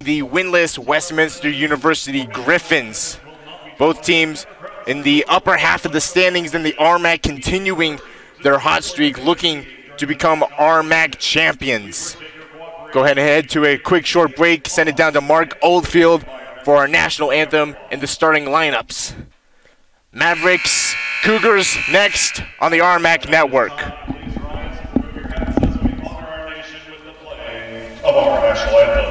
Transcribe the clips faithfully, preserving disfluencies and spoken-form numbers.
the winless Westminster University Griffins. Both teams in the upper half of the standings in the R MAC, continuing their hot streak, looking to become R MAC champions. Go ahead and head to a quick short break, send it down to Mark Oldfield for our national anthem and the starting lineups. Mavericks, Cougars next on the R MAC Network. Of our national anthem.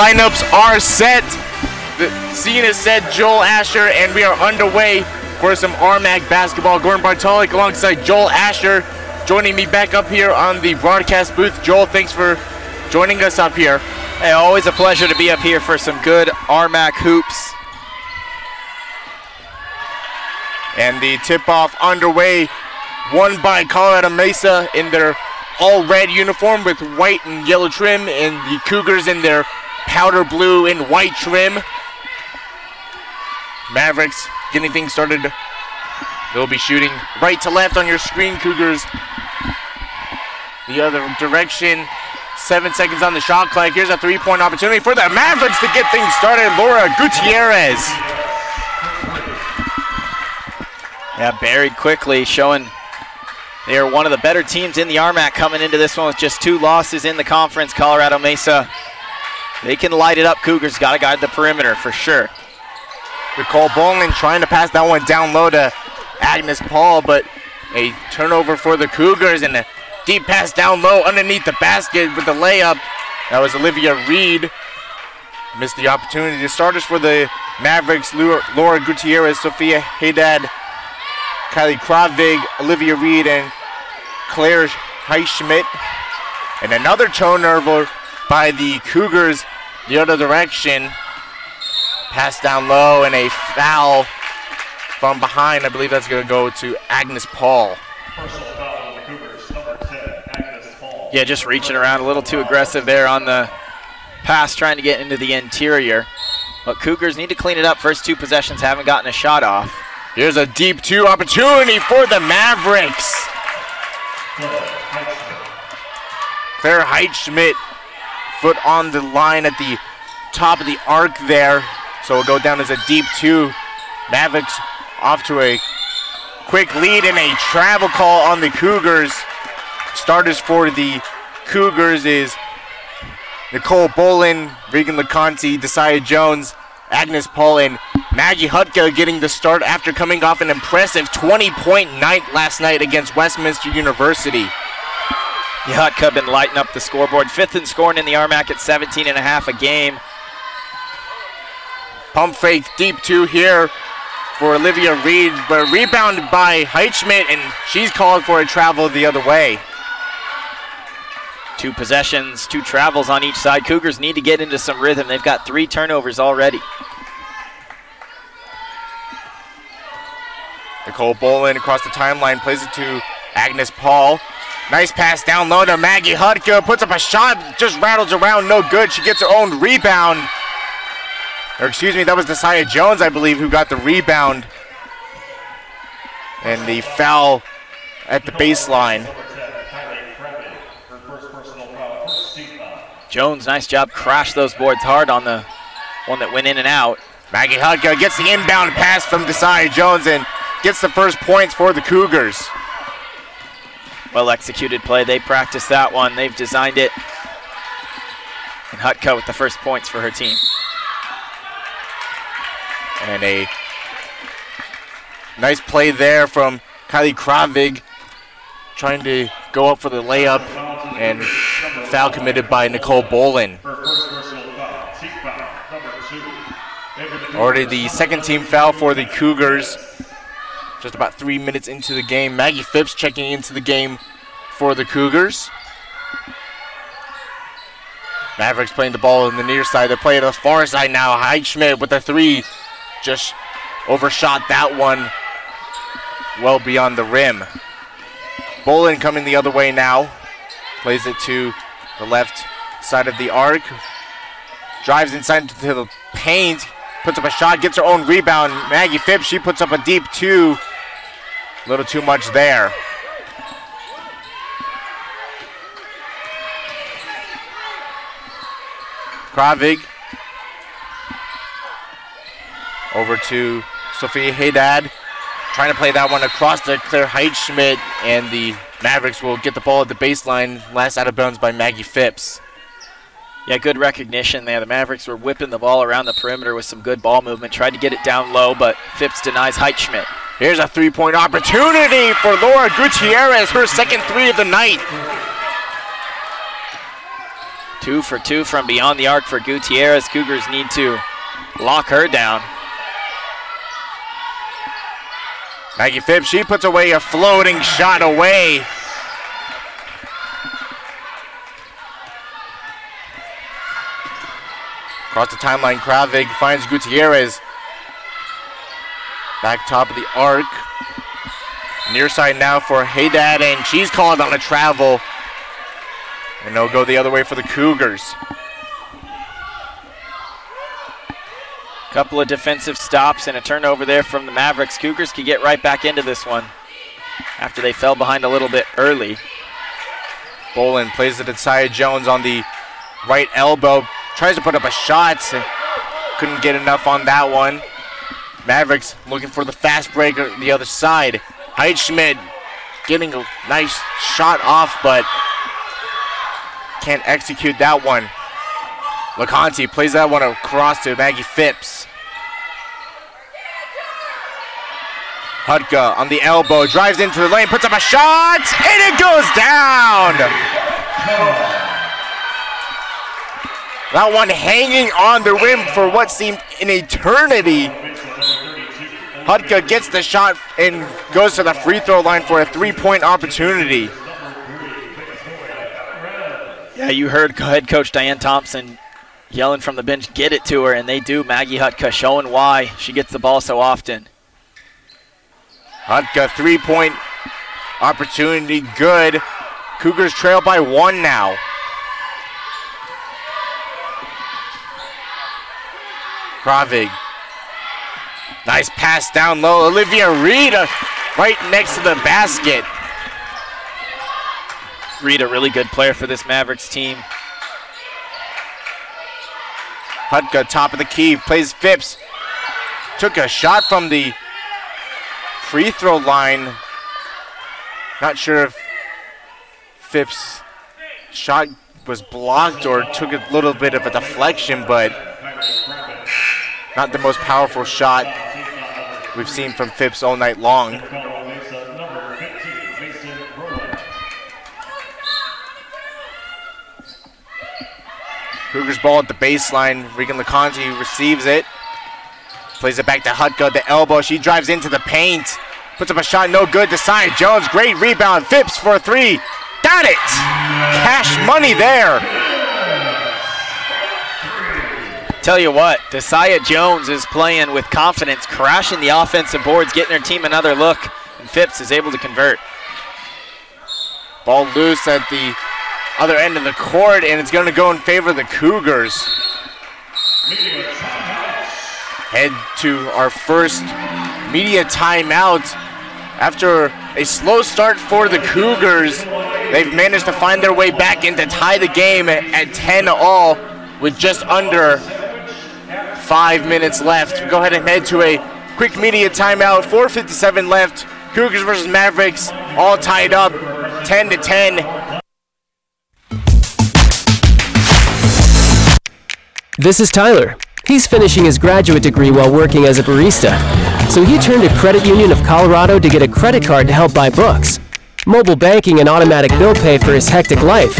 Lineups are set. The scene is set. Joel Asher, and we are underway for some R MAC basketball. Gordon Bartolik alongside Joel Asher joining me back up here on the broadcast booth. Joel, thanks for joining us up here. Hey, always a pleasure to be up here for some good R MAC hoops. And the tip-off underway, won by Colorado Mesa in their all-red uniform with white and yellow trim, and the Cougars in their powder blue and white trim. Mavericks getting things started. They'll be shooting right to left on your screen, Cougars. The other direction. Seven seconds on the shot clock. Here's a three-point opportunity for the Mavericks to get things started. Laura Gutierrez. Yeah, buried quickly, showing they are one of the better teams in the R MAC coming into this one with just two losses in the conference. Colorado Mesa They can light it up. Cougars got to guide the perimeter for sure. Nicole Bolin trying to pass that one down low to Agnes Paul, but a turnover for the Cougars and a deep pass down low underneath the basket with the layup. That was Olivia Reed. Missed the opportunity. The starters for the Mavericks, Laura Gutierrez, Sophia Haddad, Kylie Kravig, Olivia Reed, and Claire Heitschmidt. And another turnover by the Cougars the other direction. Pass down low and a foul from behind. I believe that's going to go to Agnes Paul. Personal foul on the Cougars, number ten, Agnes Paul. Yeah, just reaching around a little too aggressive there on the pass, trying to get into the interior. But Cougars need to clean it up. First two possessions haven't gotten a shot off. Here's a deep two opportunity for the Mavericks. Claire Heitschmidt, foot on the line at the top of the arc there. So it'll go down as a deep two. Mavericks off to a quick lead and a travel call on the Cougars. Starters for the Cougars is Nicole Bolin, Regan Lacanti, Desiree Jones, Agnes Paul, and Maggie Hutka getting the start after coming off an impressive twenty-point night last night against Westminster University. Yeah, Hutka been lighting up the scoreboard. Fifth in scoring in the R M A C at seventeen and a half a game. Pump fake deep two here for Olivia Reed, but rebounded by Heitschmidt, and she's called for a travel the other way. Two possessions, two travels on each side. Cougars need to get into some rhythm. They've got three turnovers already. Nicole Bolin across the timeline plays it to Agnes Paul. Nice pass down low to Maggie Hutka. Puts up a shot, just rattles around, no good. She gets her own rebound. Or excuse me, that was Desiree Jones, I believe, who got the rebound. And the foul at the baseline. Jones, nice job, crashed those boards hard on the one that went in and out. Maggie Hutka gets the inbound pass from Desiree Jones and gets the first points for the Cougars. Well-executed play. They practiced that one. They've designed it. And Hutka with the first points for her team. And a nice play there from Kylie Kravig, trying to go up for the layup. And foul committed by Nicole Bolin. Already the second team foul for the Cougars. Just about three minutes into the game. Maggie Phipps checking into the game for the Cougars. Mavericks playing the ball on the near side. They play it on the far side now. Heitschmidt with a three. Just overshot that one well beyond the rim. Bolin coming the other way now. Plays it to the left side of the arc. Drives inside to the paint. Puts up a shot. Gets her own rebound. Maggie Phipps, she puts up a deep two. A little too much there. Kravig. Over to Sophia Haddad. Trying to play that one across to Claire Heitschmidt, and the Mavericks will get the ball at the baseline. Last out of bounds by Maggie Phipps. Yeah, good recognition there. The Mavericks were whipping the ball around the perimeter with some good ball movement. Tried to get it down low, but Phipps denies Heitschmidt. Here's a three-point opportunity for Laura Gutierrez, her second three of the night. Two for two from beyond the arc for Gutierrez. Cougars need to lock her down. Maggie Phipps, she puts away a floating shot away. Across the timeline, Kravig finds Gutierrez. Back top of the arc. Near side now for Haddad, and she's called on a travel. And they'll go the other way for the Cougars. Couple of defensive stops and a turnover there from the Mavericks. Cougars could get right back into this one after they fell behind a little bit early. Bolin plays it to Desiree Jones on the right elbow. Tries to put up a shot. Couldn't get enough on that one. Mavericks looking for the fast break on the other side. Heitschmidt getting a nice shot off, but can't execute that one. Lacanti plays that one across to Maggie Phipps. Hutka on the elbow, drives into the lane, puts up a shot, and it goes down! That one hanging on the rim for what seemed an eternity. Hutka gets the shot and goes to the free throw line for a three-point opportunity. Yeah, you heard head coach Diane Thompson yelling from the bench, get it to her, and they do. Maggie Hutka showing why she gets the ball so often. Hutka, three-point opportunity, good. Cougars trail by one now. Kravig. Nice pass down low. Olivia Reed right next to the basket. Reed, a really good player for this Mavericks team. Hutka, top of the key, plays Phipps. Took a shot from the free throw line. Not sure if Phipps' shot was blocked or took a little bit of a deflection, but not the most powerful shot we've seen from Phipps all night long. Kruger's ball at the baseline. Regan Lacanti receives it. Plays it back to Hutka, the elbow. She drives into the paint. Puts up a shot, no good to Side Jones. Great rebound. Phipps for a three. Got it! Cash money there. Tell you what, Desiree Jones is playing with confidence, crashing the offensive boards, getting her team another look, and Phipps is able to convert. Ball loose at the other end of the court, and it's going to go in favor of the Cougars. Head to our first media timeout. After a slow start for the Cougars, they've managed to find their way back and to tie the game at ten all with just under five minutes left. We go ahead and head to a quick media timeout. four fifty-seven left. Cougars versus Mavericks all tied up ten to ten. This is Tyler. He's finishing his graduate degree while working as a barista. So he turned to Credit Union of Colorado to get a credit card to help buy books, mobile banking and automatic bill pay for his hectic life,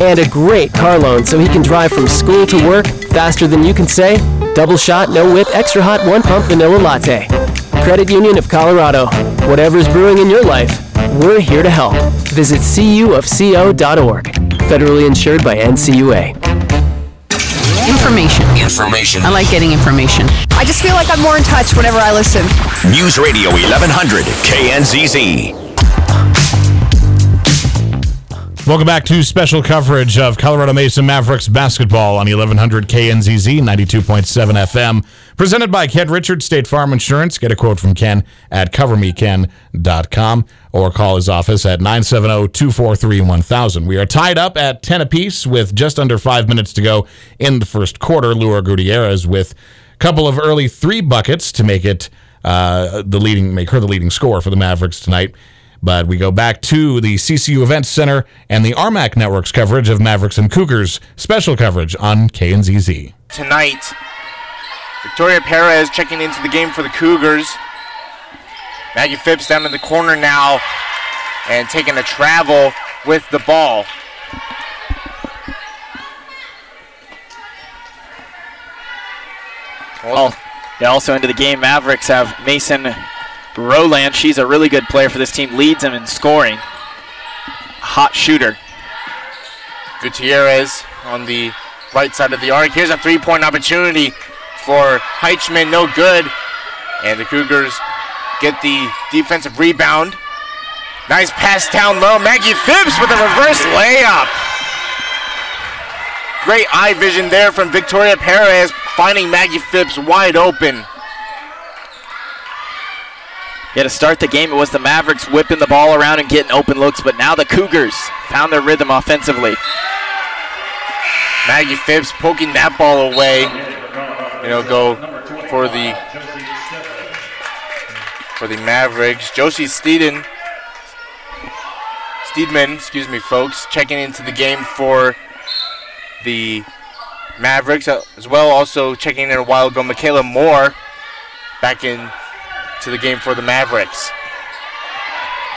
and a great car loan so he can drive from school to work faster than you can say, double shot, no whip, extra hot, one pump vanilla latte. Credit Union of Colorado. Whatever's brewing in your life, we're here to help. Visit c u of c o dot org. Federally insured by N C U A. Information. Information. I like getting information. I just feel like I'm more in touch whenever I listen. News Radio eleven hundred K N Z Z. Welcome back to special coverage of Colorado Mesa Mavericks basketball on eleven hundred K N Z Z ninety-two point seven F M. Presented by Ken Richards, State Farm Insurance. Get a quote from Ken at cover me ken dot com or call his office at nine seven zero, two four three, one thousand. We are tied up at ten apiece with just under five minutes to go in the first quarter. Laura Gutierrez with a couple of early three buckets to make it uh, the leading, make her the leading scorer for the Mavericks tonight. But we go back to the C C U Event Center and the R M A C Network's coverage of Mavericks and Cougars. Special coverage on K N Z Z. Tonight, Victoria Perez checking into the game for the Cougars. Maggie Phipps down in the corner now and taking a travel with the ball. Oh, they also into the game. Mavericks have Mason Rowland. She's a really good player for this team. Leads them in scoring. Hot shooter. Gutierrez on the right side of the arc. Here's a three-point opportunity for Heitschmidt, no good. And the Cougars get the defensive rebound. Nice pass down low. Maggie Phipps with a reverse layup. Great eye vision there from Victoria Perez, finding Maggie Phipps wide open. Yeah, to start the game, it was the Mavericks whipping the ball around and getting open looks, but now the Cougars found their rhythm offensively. Maggie Phipps poking that ball away. You know, go for the for the Mavericks. Josie Stedman, Stedman, excuse me, folks, checking into the game for the Mavericks as well. Also checking in a while ago, Mikaela Moore back in to the game for the Mavericks.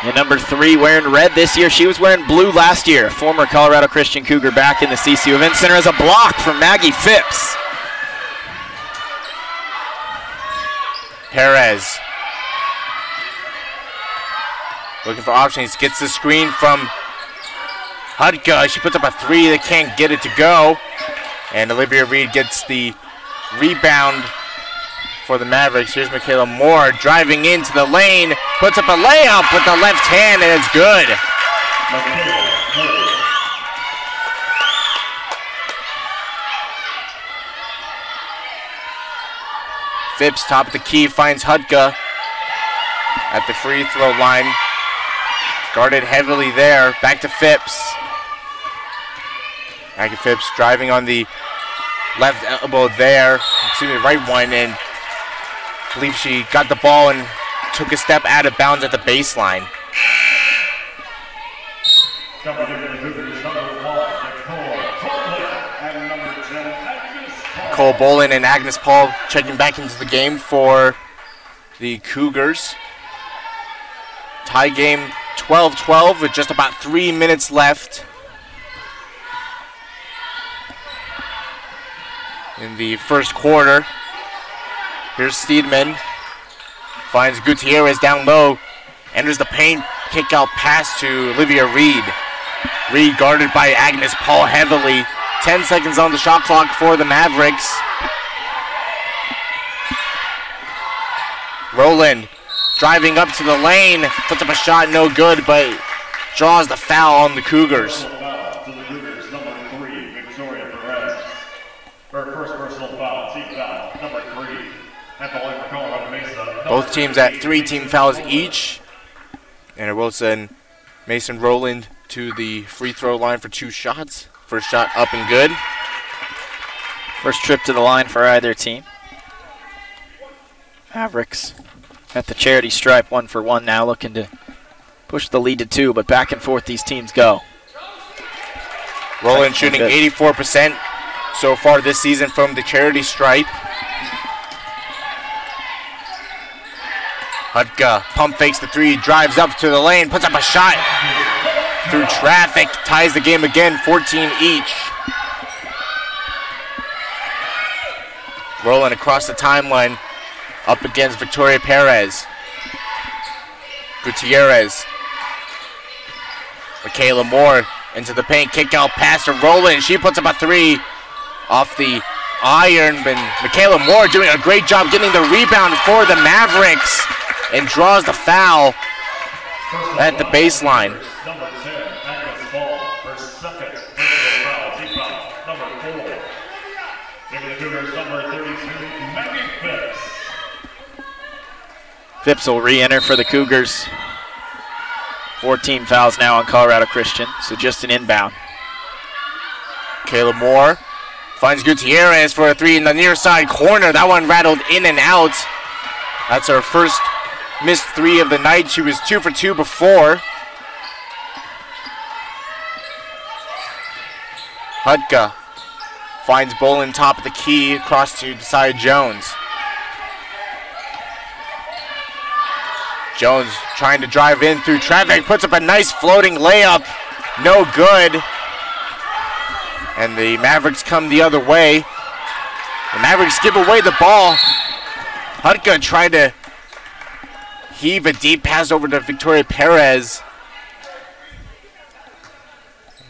And number three wearing red this year. She was wearing blue last year. Former Colorado Christian Cougar back in the C C U Event Center as a block from Maggie Phipps. Perez looking for options. Gets the screen from Hutka. She puts up a three. They can't get it to go. And Olivia Reed gets the rebound for the Mavericks. Here's Mikaela Moore driving into the lane. Puts up a layup with the left hand, and it's good. Phipps, top of the key, finds Hutka at the free throw line. Guarded heavily there. Back to Phipps. Maggie Phipps driving on the left elbow there. Excuse me, right one, and I believe she got the ball and took a step out of bounds at the baseline. Nicole Bolin and Agnes Paul checking back into the game for the Cougars. Tie game twelve twelve with just about three minutes left in the first quarter. Here's Stedman. Finds Gutierrez down low. Enters the paint. Kick out pass to Olivia Reed. Reed guarded by Agnes Paul heavily. ten seconds on the shot clock for the Mavericks. Rowland driving up to the lane. Puts up a shot, no good, but draws the foul on the Cougars. Both teams at three team fouls each. And it will send Mason Rowland to the free throw line for two shots. First shot up and good. First trip to the line for either team. Mavericks at the charity stripe, one for one now, looking to push the lead to two, but back and forth these teams go. Rowland shooting eighty-four percent so far this season from the charity stripe. Hutka pump fakes the three, drives up to the lane, puts up a shot through traffic, ties the game again, fourteen each. Rolling across the timeline, up against Victoria Perez. Gutierrez. Mikaela Moore into the paint, kick out pass to Rowland. She puts up a three off the iron, and Mikaela Moore doing a great job getting the rebound for the Mavericks. And draws the foul at the baseline. Phipps will re-enter for the Cougars. fourteen fouls now on Colorado Christian, so just an inbound. Caleb Moore finds Gutierrez for a three in the near side corner. That one rattled in and out. That's her first missed three of the night. She was two for two before. Hutka finds Bolin top of the key, across to Desiree Jones. Jones trying to drive in through traffic, puts up a nice floating layup, no good. And the Mavericks come the other way. The Mavericks give away the ball. Hutka tried to heave a deep pass over to Victoria Perez.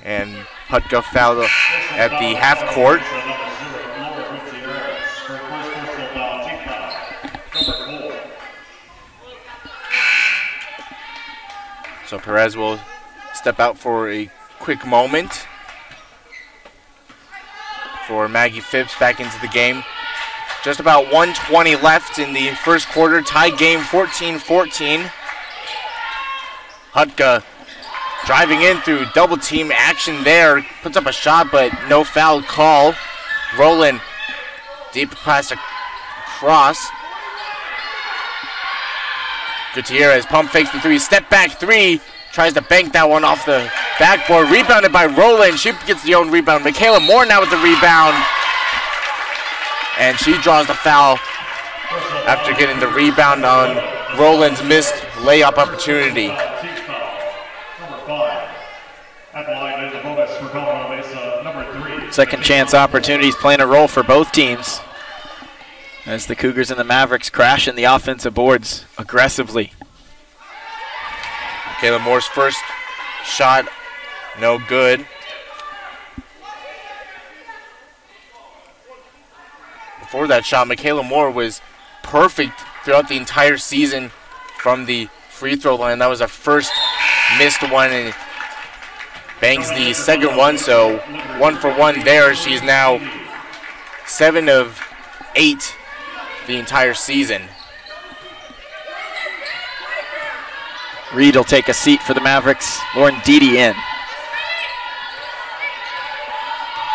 And Hutka fouled at the half court. So Perez will step out for a quick moment for Maggie Phipps back into the game. Just about one twenty left in the first quarter. Tie game fourteen fourteen. Hutka driving in through double team action there. Puts up a shot, but no foul call. Rowland, deep pass across. Gutierrez pump fakes the three. Step back three. Tries to bank that one off the backboard. Rebounded by Rowland. She gets the own rebound. Mikaela Moore now with the rebound. and she draws the foul after getting the rebound on Rowland's missed layup opportunity. Second chance opportunities playing a role for both teams as the Cougars and the Mavericks crash in the offensive boards aggressively. Mikaela Moore's first shot, no good. Before that shot, Mikaela Moore was perfect throughout the entire season from the free throw line. That was her first missed one and bangs the second one, so one for one there. She's now seven of eight the entire season. Reed will take a seat for the Mavericks. Lauren Didi in.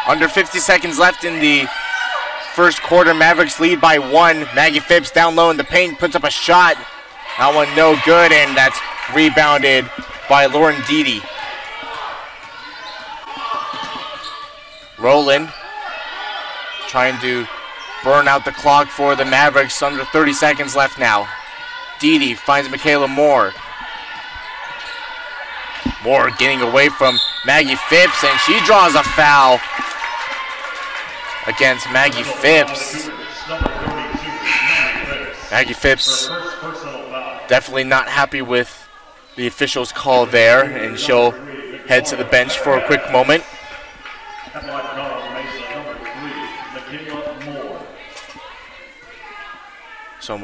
Under fifty seconds left in the first quarter. Mavericks lead by one. Maggie Phipps down low in the paint, puts up a shot. That one no good, and that's rebounded by Lauren Didi. Rowland trying to burn out the clock for the Mavericks. Under thirty seconds left now. Didi finds Mikaela Moore. Moore getting away from Maggie Phipps, and she draws a foul against Maggie Phipps. Maggie Phipps definitely not happy with the official's call there, and she'll head to the bench for a quick moment. So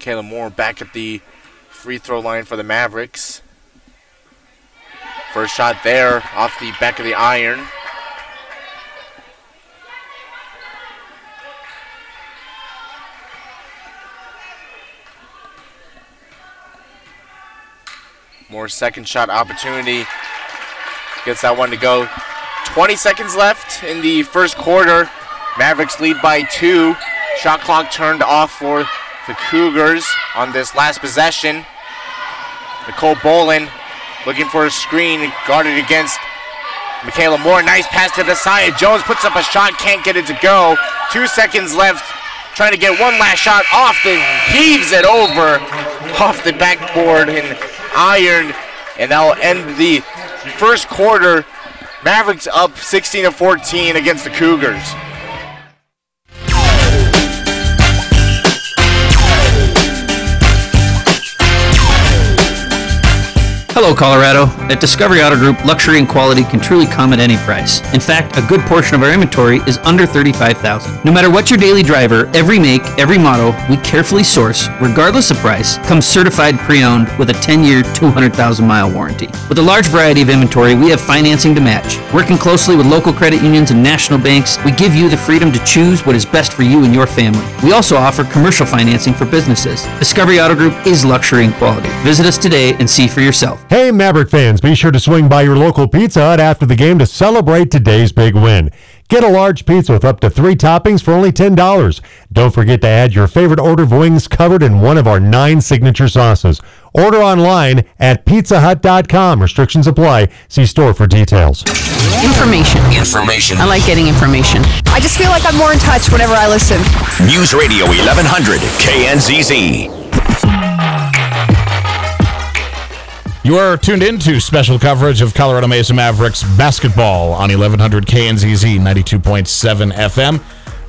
Mikaela Moore back at the free throw line for the Mavericks. First shot there off the back of the iron. Moore's second shot opportunity. Gets that one to go. twenty seconds left in the first quarter. Mavericks lead by two. Shot clock turned off for the Cougars on this last possession. Nicole Bolin looking for a screen, guarded against Mikaela Moore. Nice pass to Desiree Jones, puts up a shot, can't get it to go. Two seconds left, trying to get one last shot off, and heaves it over off the backboard and iron, and that'll end the first quarter. Mavericks up sixteen to fourteen against the Cougars. Hello, Colorado. At Discovery Auto Group, luxury and quality can truly come at any price. In fact, a good portion of our inventory is under thirty-five thousand dollars. No matter what your daily driver, every make, every model, we carefully source, regardless of price, comes certified pre-owned with a ten-year, two hundred thousand mile warranty. With a large variety of inventory, we have financing to match. Working closely with local credit unions and national banks, we give you the freedom to choose what is best for you and your family. We also offer commercial financing for businesses. Discovery Auto Group is luxury and quality. Visit us today and see for yourself. Hey, Maverick fans, be sure to swing by your local Pizza Hut after the game to celebrate today's big win. Get a large pizza with up to three toppings for only ten dollars. Don't forget to add your favorite order of wings covered in one of our nine signature sauces. Order online at pizza hut dot com. Restrictions apply. See store for details. Information. Information. I like getting information. I just feel like I'm more in touch whenever I listen. News Radio eleven hundred K N Z Z. You are tuned into special coverage of Colorado Mesa Mavericks basketball on eleven hundred K N Z Z ninety-two point seven F M.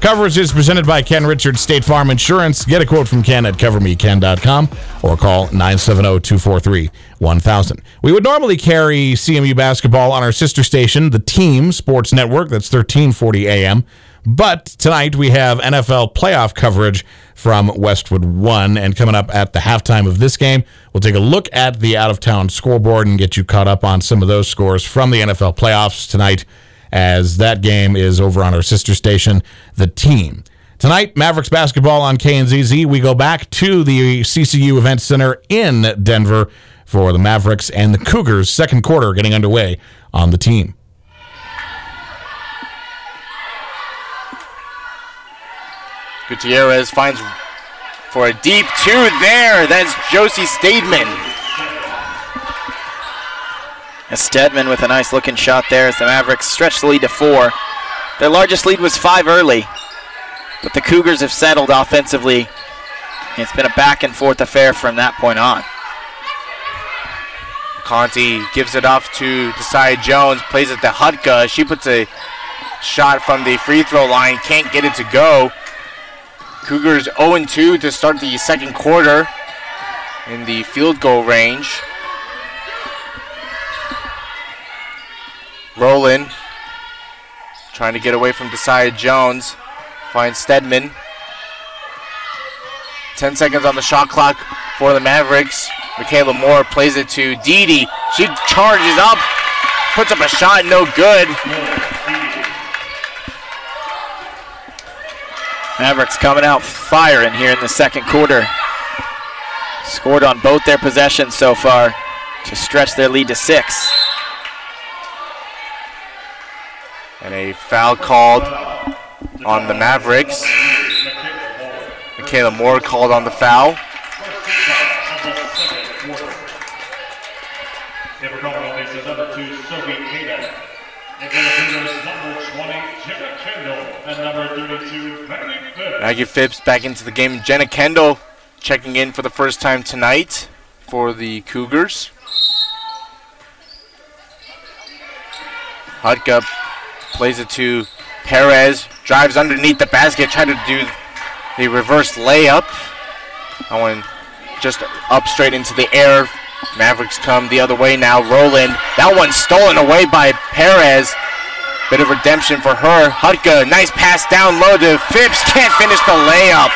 Coverage is presented by Ken Richards State Farm Insurance. Get a quote from Ken at cover me ken dot com or call nine seven zero, two four three, one thousand. We would normally carry C M U basketball on our sister station, the Team Sports Network. That's thirteen forty a m. But tonight we have N F L playoff coverage from Westwood One. And coming up at the halftime of this game, we'll take a look at the out-of-town scoreboard and get you caught up on some of those scores from the N F L playoffs tonight, as that game is over on our sister station, the Team. Tonight, Mavericks basketball on K N Z Z. We go back to the C C U Event Center in Denver for the Mavericks and the Cougars. Second quarter getting underway on the Team. Gutierrez finds for a deep two there. That's Josie Stedman. Stedman with a nice looking shot there as the Mavericks stretch the lead to four. Their largest lead was five early. But the Cougars have settled offensively. It's been a back-and-forth affair from that point on. Conti gives it off to Desiree Jones, plays it to Hutka. She puts a shot from the free throw line, can't get it to go. Cougars oh and two to start the second quarter in the field goal range. Rowland trying to get away from Desiree Jones. Finds Stedman. ten seconds on the shot clock for the Mavericks. Mikaela Moore plays it to Didi. She charges up, puts up a shot, no good. Mavericks coming out firing here in the second quarter. Scored on both their possessions so far to stretch their lead to six. And a foul called on the Mavericks. Mikaela Moore called on the foul. Number two, Sophie Haddad. Number twenty, Jenna Kendall. And number thirty-two, Maggie Phipps. Maggie Phipps back into the game. Jenna Kendall checking in for the first time tonight for the Cougars. Hutka plays it to Perez. Drives underneath the basket. Trying to do the reverse layup. That one just up straight into the air. Mavericks come the other way now. Rowland, that one stolen away by Perez. Bit of redemption for her. Hutka, nice pass down low to Phipps. Can't finish the layup.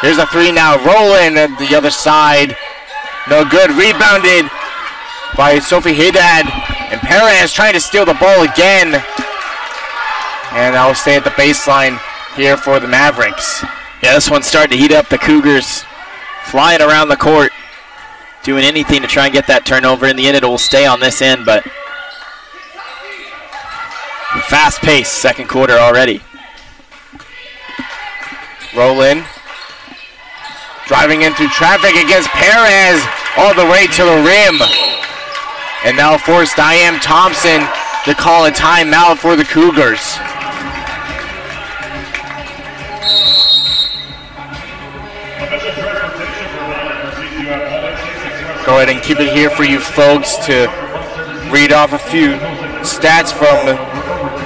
Here's a three now. Rowland at the other side. No good. Rebounded by Sophie Haddad. And Perez trying to steal the ball again. And that will stay at the baseline here for the Mavericks. Yeah, this one's starting to heat up. The Cougars flying around the court, doing anything to try and get that turnover. In the end, it will stay on this end, but fast-paced second quarter already. Rowland driving into traffic against Perez all the way to the rim. And now forced Diane Thompson to call a timeout for the Cougars. Go ahead and keep it here for you folks to read off a few stats from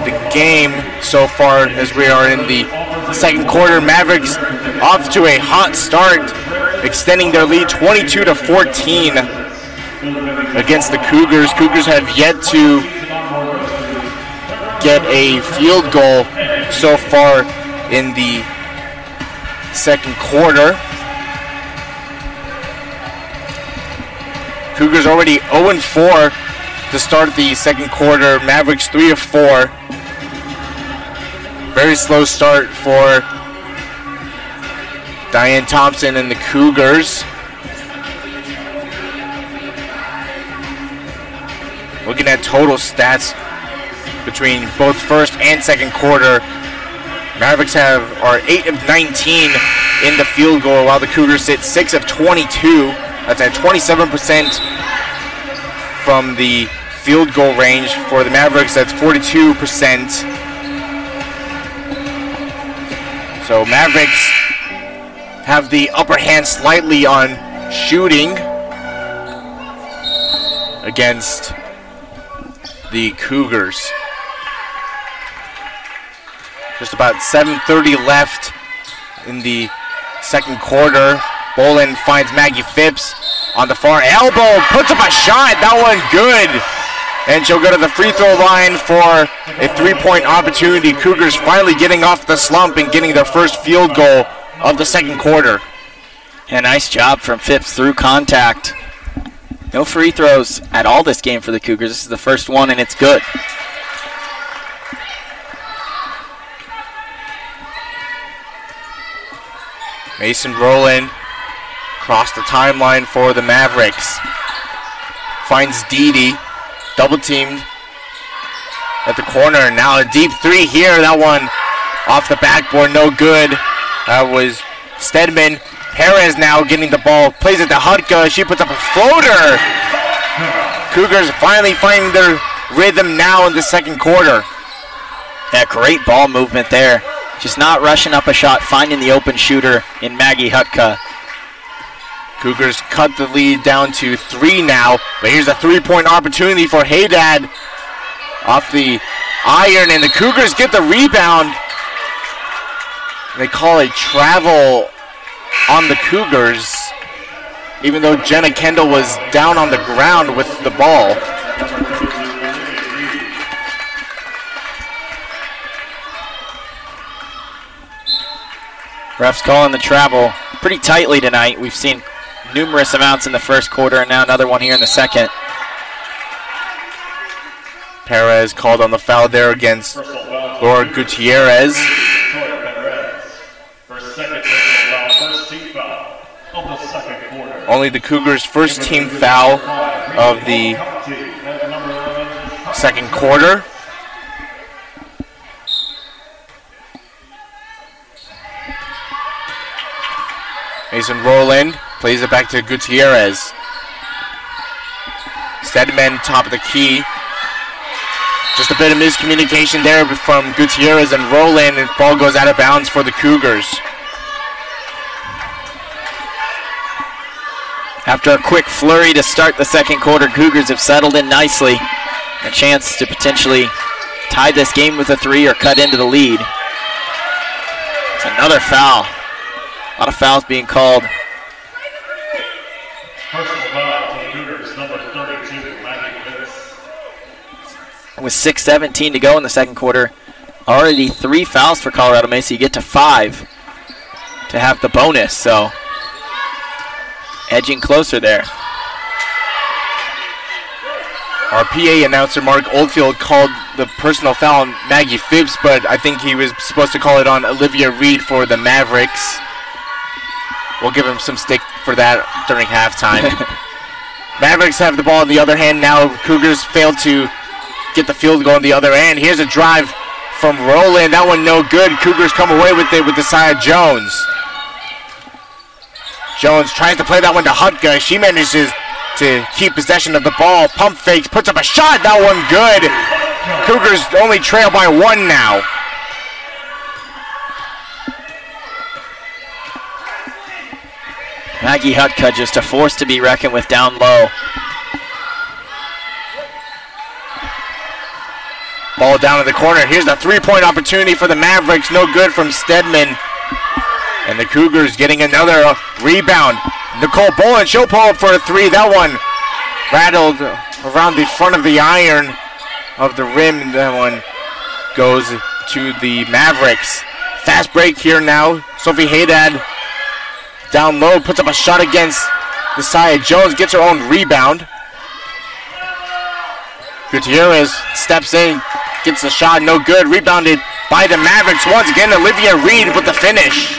the game so far as we are in the second quarter. Mavericks off to a hot start, extending their lead twenty-two to fourteen against the Cougars. Cougars have yet to get a field goal so far in the second quarter. Cougars already oh and four to start the second quarter. Mavericks three of four. Very slow start for Diane Thompson and the Cougars. Looking at total stats between both first and second quarter. Mavericks have are eight of nineteen in the field goal, while the Cougars sit six of twenty-two. That's at twenty-seven percent from the field goal range. For the Mavericks, that's forty-two percent. So Mavericks have the upper hand slightly on shooting against the Cougars. Just about seven thirty left in the second quarter. Bolin finds Maggie Phipps on the far elbow, puts up a shot, that one good. And she'll go to the free throw line for a three-point opportunity. Cougars finally getting off the slump and getting their first field goal of the second quarter. Yeah, nice job from Phipps through contact. No free throws at all this game for the Cougars. This is the first one, and it's good. Mason Rowland across the timeline for the Mavericks. Finds Didi, double teamed at the corner. Now a deep three here. That one off the backboard, no good. That was Stedman. Perez now getting the ball, plays it to Hutka. She puts up a floater. Cougars finally finding their rhythm now in the second quarter. That great ball movement there. Just not rushing up a shot, finding the open shooter in Maggie Hutka. Cougars cut the lead down to three now, but here's a three-point opportunity for Haddad off the iron, and the Cougars get the rebound. They call a travel on the Cougars, even though Jenna Kendall was down on the ground with the ball. Refs calling the travel pretty tightly tonight. We've seen numerous amounts in the first quarter, and now another one here in the second. Perez called on the foul there against Laura Gutierrez. Only the Cougars' first team foul of the second quarter. Mason Rowland plays it back to Gutierrez. Stedman, top of the key. Just a bit of miscommunication there from Gutierrez and Rowland, and ball goes out of bounds for the Cougars. After a quick flurry to start the second quarter, Cougars have settled in nicely. A chance to potentially tie this game with a three or cut into the lead. It's another foul. A lot of fouls being called. Personal foul to the Cougars, number thirty-two, Maggie Phipps. With six seventeen to go in the second quarter, already three fouls for Colorado Mesa. You get to five to have the bonus, so edging closer there. Our P A announcer, Mark Oldfield, called the personal foul on Maggie Phipps, but I think he was supposed to call it on Olivia Reed for the Mavericks. We'll give him some stick for that during halftime. Mavericks have the ball on the other hand now. Cougars failed to get the field goal on the other end. Here's a drive from Rowland. That one no good. Cougars come away with it with the side of Jones. Jones tries to play that one to Hutka. She manages to keep possession of the ball. Pump fakes, puts up a shot. That one good. Cougars only trail by one now. Maggie Hutka just a force to be reckoned with down low. Ball down in the corner. Here's the three-point opportunity for the Mavericks. No good from Stedman. And the Cougars getting another rebound. Nicole Bolin, she'll pull up for a three. That one rattled around the front of the iron of the rim. That one goes to the Mavericks. Fast break here now. Sophie Haddad down low, puts up a shot against the side. Jones gets her own rebound. Gutierrez steps in, gets the shot, no good. Rebounded by the Mavericks. Once again, Olivia Reed with the finish.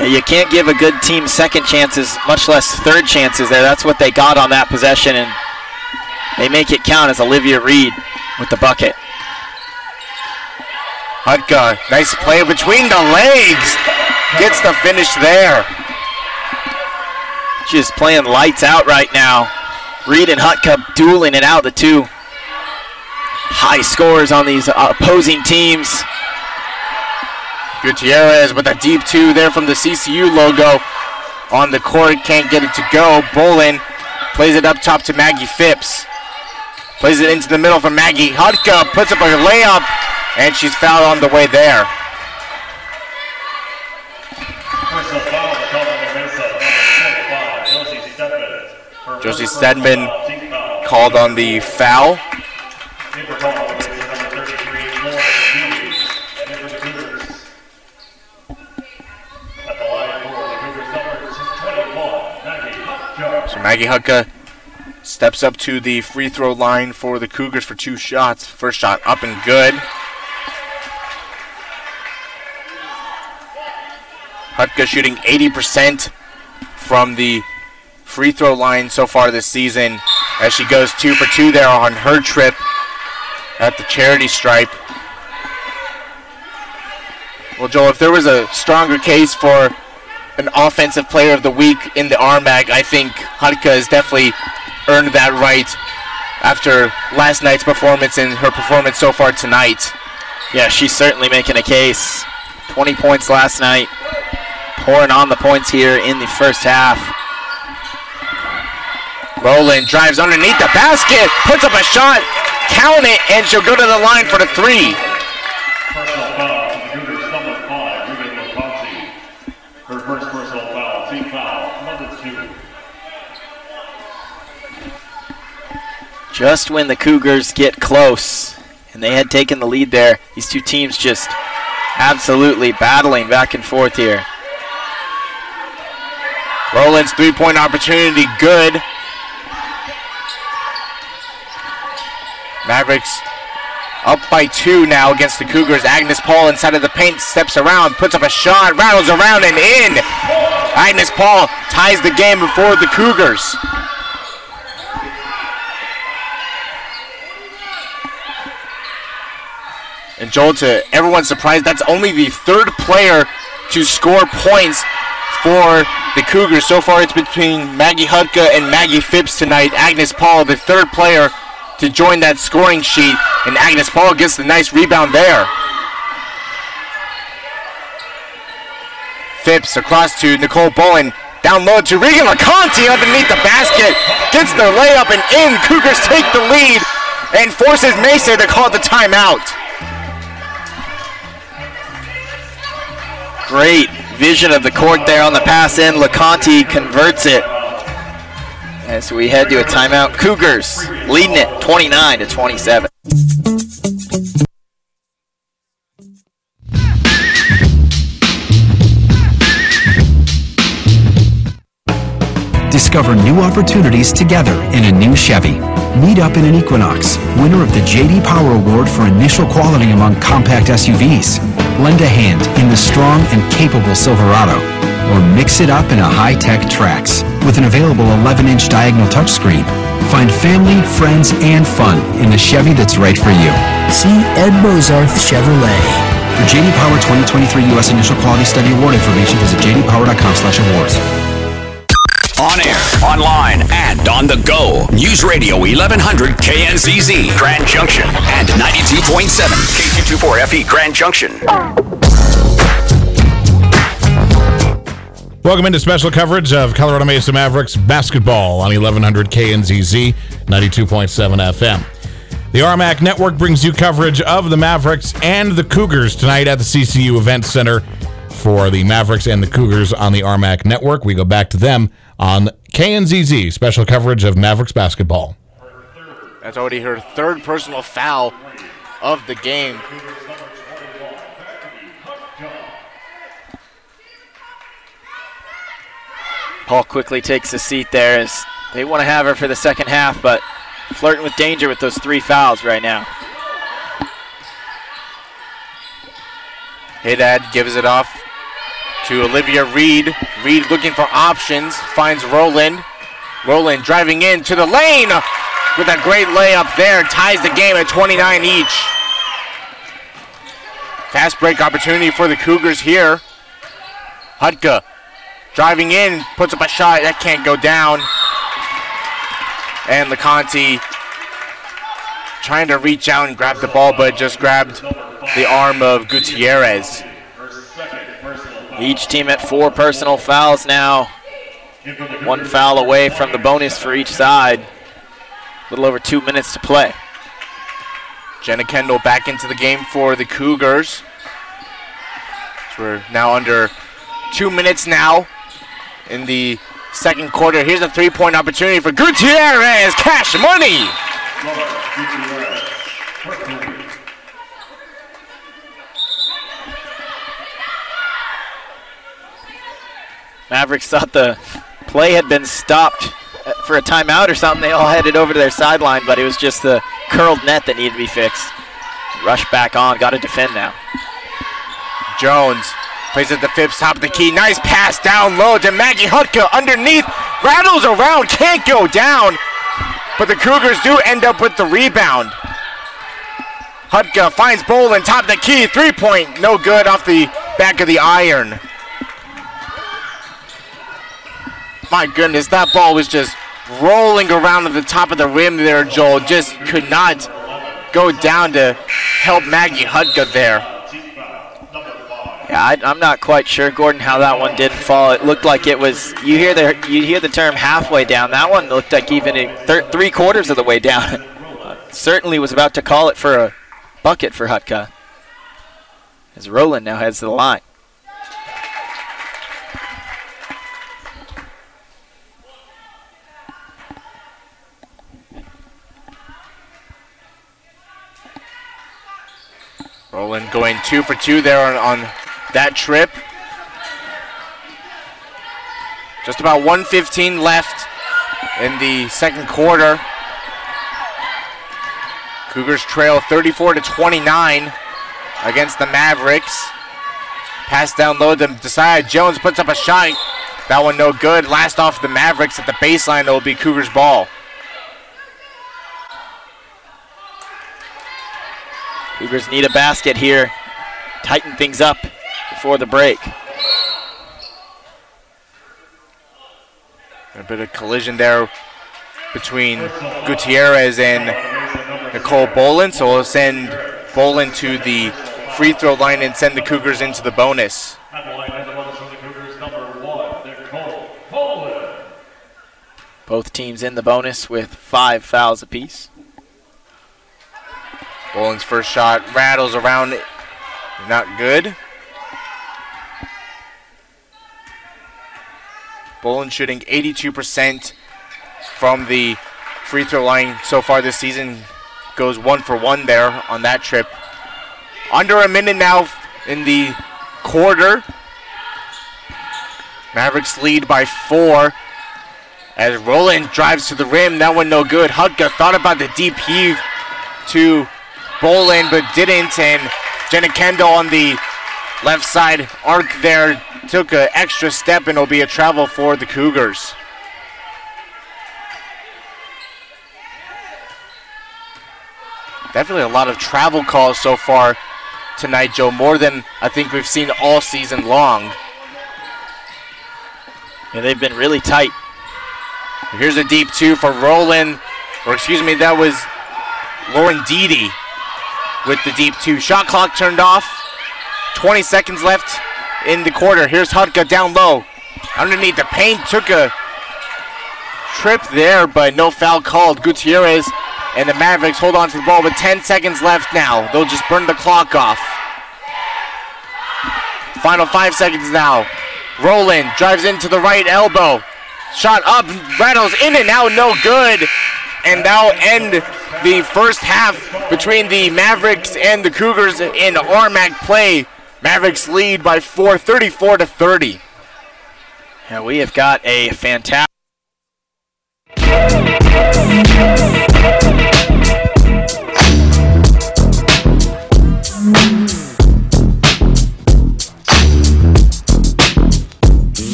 You can't give a good team second chances, much less third chances there. That's what they got on that possession, and they make it count as Olivia Reed with the bucket. Hutka, nice play between the legs. Gets the finish there. She's playing lights out right now. Reed and Hutka dueling it out, the two high scores on these opposing teams. Gutierrez with a deep two there from the C C U logo on the court. Can't get it to go. Bolin plays it up top to Maggie Phipps. Plays it into the middle for Maggie Hutka. Puts up a layup, and she's fouled on the way there. Personal foul to Colorado Mesa, number twenty-five, Josie Stedman. Josie Stedman called on the foul. Maggie Hutka steps up to the free throw line for the Cougars for two shots. First shot up and good. Hutka shooting eighty percent from the free throw line so far this season as she goes two for two there on her trip at the charity stripe. Well, Joel, if there was a stronger case for an offensive player of the week in the R M A C, I think Hutka has definitely earned that right after last night's performance and her performance so far tonight. Yeah, she's certainly making a case. twenty points last night. Pouring on the points here in the first half. Rowland drives underneath the basket, puts up a shot, count it, and she'll go to the line for the three. Personal foul, Cougars number five, Regan Lacanti. Her first personal foul, team foul, number two. Just when the Cougars get close, and they had taken the lead there, these two teams just absolutely battling back and forth here. Rowland's three-point opportunity, good. Mavericks up by two now against the Cougars. Agnes Paul inside of the paint, steps around, puts up a shot, rattles around and in. Agnes Paul ties the game before the Cougars. And Joel, to everyone's surprise, that's only the third player to score points for the Cougars. So far it's between Maggie Hutka and Maggie Phipps tonight. Agnes Paul, the third player to join that scoring sheet, and Agnes Paul gets the nice rebound there. Phipps across to Nicole Bolin, down low to Regan Lacanti underneath the basket, gets their layup and in. Cougars take the lead and forces Mesa to call the timeout. Great vision of the court there on the pass in. Lacanti converts it. As we head to a timeout, Cougars leading it twenty-nine to twenty-seven. Discover new opportunities together in a new Chevy. Meet up in an Equinox, winner of the J D Power Award for initial quality among compact S U Vs. Lend a hand in the strong and capable Silverado. Or mix it up in a high-tech Trax with an available eleven-inch diagonal touchscreen. Find family, friends, and fun in the Chevy that's right for you. See Ed Mozarth Chevrolet. For J D Power twenty twenty-three U S Initial Quality Study Award information, visit j d power dot com slash awards. On air, online, and on the go. News Radio eleven hundred K N Z Z, Grand Junction, and ninety-two point seven K two four F E Grand Junction. Welcome into special coverage of Colorado Mesa Mavericks basketball on eleven hundred K N Z Z, ninety-two point seven F M. The R M A C Network brings you coverage of the Mavericks and the Cougars tonight at the C C U Event Center. For the Mavericks and the Cougars on the R M A C Network, we go back to them on K N Z Z, special coverage of Mavericks basketball. That's already her third personal foul of the game. Paul quickly takes a seat there as they want to have her for the second half, but flirting with danger with those three fouls right now. Haddad gives it off to Olivia Reed. Reed looking for options, finds Rowland. Rowland driving in to the lane with a great layup there, ties the game at twenty-nine each. Fast break opportunity for the Cougars here. Hutka. Driving in, puts up a shot. That can't go down. And Lacanti trying to reach out and grab the ball, but just grabbed the arm of Gutierrez. Each team at four personal fouls now. One foul away from the bonus for each side. A little over two minutes to play. Jenna Kendall back into the game for the Cougars. So we're now under two minutes now in the second quarter. Here's a three-point opportunity for Gutierrez. Cash money. Mavericks thought the play had been stopped for a timeout or something. They all headed over to their sideline, but it was just the curled net that needed to be fixed. Rush back on. Got to defend now. Jones plays at the Phipps, top of the key. Nice pass down low to Maggie Hutka underneath. Rattles around, can't go down. But the Cougars do end up with the rebound. Hutka finds Bolin, top of the key. Three-point, no good off the back of the iron. My goodness, that ball was just rolling around at the top of the rim there, Joel. Just could not go down to help Maggie Hutka there. Yeah, I, I'm not quite sure, Gordon, how that one didn't fall. It looked like it was. You hear the you hear the term halfway down. That one looked like even thir- three quarters of the way down. Certainly was about to call it for a bucket for Hutka. As Rowland now heads to the line. Rowland going two for two there on, on that trip. Just about one fifteen left in the second quarter. Cougars trail thirty-four to twenty-nine against the Mavericks. Pass down low to Desiree Jones, puts up a shot. That one no good. Last off the Mavericks at the baseline, it'll be Cougars ball. Cougars need a basket here. Tighten things up before the break. A bit of collision there between Gutierrez and Nicole Bolin, so we'll send Bolin to the free throw line and send the Cougars into the bonus. Both teams in the bonus with five fouls apiece. Bolin's first shot rattles around, not good. Bolin shooting eighty-two percent from the free throw line so far this season. Goes one for one there on that trip. Under a minute now in the quarter. Mavericks lead by four. As Rowland drives to the rim, that one no good. Hutka thought about the deep heave to Bolin, but didn't, and Jenna Kendall on the left side arc there took an extra step, and it'll be a travel for the Cougars. Definitely a lot of travel calls so far tonight, Joe, more than I think we've seen all season long. Yeah, they've been really tight. Here's a deep two for Rowland, or excuse me, that was Lauren Didi with the deep two. Shot clock turned off. twenty seconds left in the quarter. Here's Hutka down low. Underneath the paint, took a trip there, but no foul called. Gutierrez and the Mavericks hold on to the ball with ten seconds left now. They'll just burn the clock off. Final five seconds now. Rowland drives into the right elbow. Shot up, rattles in and out, no good. And that'll end the first half between the Mavericks and the Cougars in R M A C play. Mavericks lead by four, thirty-four to thirty. And we have got a fantastic...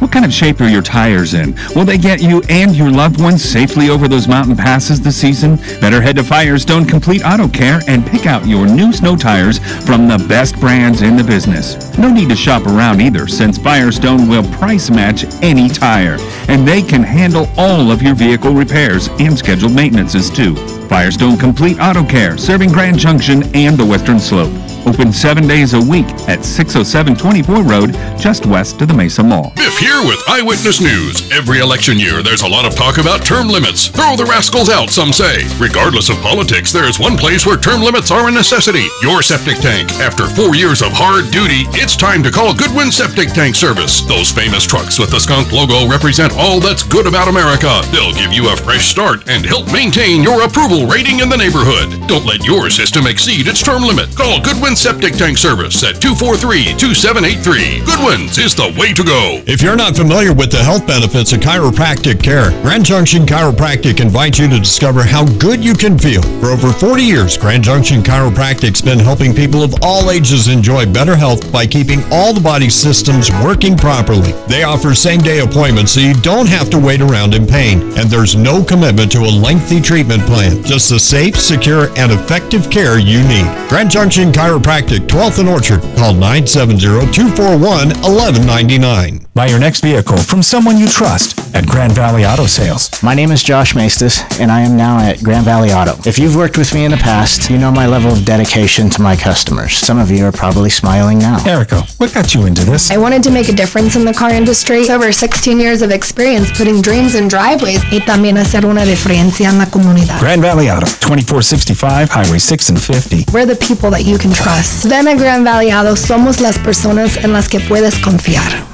What kind of shape are your tires in? Will they get you and your loved ones safely over those mountain passes this season? Better head to Firestone Complete Auto Care and pick out your new snow tires from the best brands in the business. No need to shop around either, since Firestone will price match any tire, and they can handle all of your vehicle repairs and scheduled maintenances too. Firestone Complete Auto Care, serving Grand Junction and the Western Slope. Open seven days a week at six oh seven twenty-four Road, just west of the Mesa Mall. Biff here with Eyewitness News. Every election year, there's a lot of talk about term limits. Throw the rascals out, some say. Regardless of politics, there's one place where term limits are a necessity: your septic tank. After four years of hard duty, it's time to call Goodwin Septic Tank Service. Those famous trucks with the skunk logo represent all that's good about America. They'll give you a fresh start and help maintain your approval rating in the neighborhood. Don't let your system exceed its term limit. Call Goodwin Septic Tank Service at two four three, two seven eight three. Goodwin's is the way to go. If you're not familiar with the health benefits of chiropractic care, Grand Junction Chiropractic invites you to discover how good you can feel. For over forty years, Grand Junction Chiropractic's been helping people of all ages enjoy better health by keeping all the body systems working properly. They offer same-day appointments so you don't have to wait around in pain, and there's no commitment to a lengthy treatment plan. Just the safe, secure, and effective care you need. Grand Junction Chiropractic, twelfth and Orchard. Call nine seven zero, two four one, one one nine nine. Buy your next vehicle from someone you trust at Grand Valley Auto Sales. My name is Josh Maestas, and I am now at Grand Valley Auto. If you've worked with me in the past, you know my level of dedication to my customers. Some of you are probably smiling now. Erica, what got you into this? I wanted to make a difference in the car industry. With over sixteen years of experience putting dreams in driveways, y también hacer una diferencia en la comunidad. Grand Valley Auto, twenty-four sixty-five, Highway six and fifty. We're the people that you can trust. Ven a Grand Valley Auto, somos las personas en las que puedes confiar.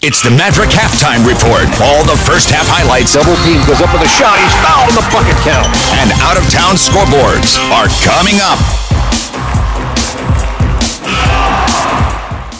It's the Maverick Halftime Report. All the first half highlights. Double team goes up with a shot. He's fouled. The bucket count. And out-of-town scoreboards are coming up.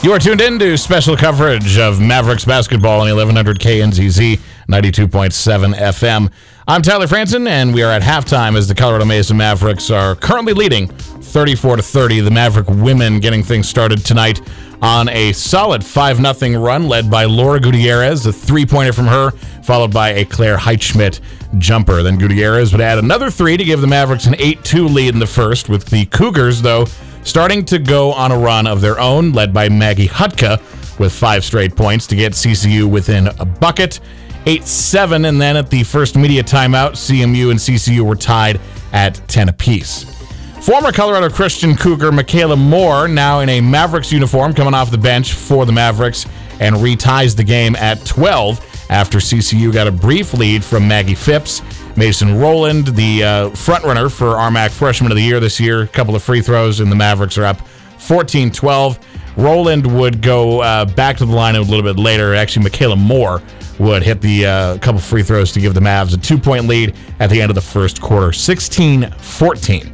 You are tuned in to special coverage of Mavericks basketball on eleven hundred K N Z Z, ninety-two point seven F M. I'm Tyler Franson, and we are at halftime as the Colorado Mesa Mavericks are currently leading thirty-four to thirty. The Maverick women getting things started tonight on a solid five nothing run led by Laura Gutierrez, a three-pointer from her, followed by a Claire Heitschmidt jumper. Then Gutierrez would add another three to give the Mavericks an eight two lead in the first, with the Cougars, though, starting to go on a run of their own, led by Maggie Hutka with five straight points to get C C U within a bucket, eight seven, and then at the first media timeout, C M U and C C U were tied at ten apiece. Former Colorado Christian Cougar Mikaela Moore, now in a Mavericks uniform, coming off the bench for the Mavericks and reties the game at twelve after C C U got a brief lead from Maggie Phipps. Mason Rowland, the uh, frontrunner for R M A C Freshman of the Year this year, a couple of free throws, and the Mavericks are up fourteen twelve. Rowland would go uh, back to the line a little bit later. Actually, Mikaela Moore would hit the uh, couple free throws to give the Mavs a two-point lead at the end of the first quarter, sixteen fourteen.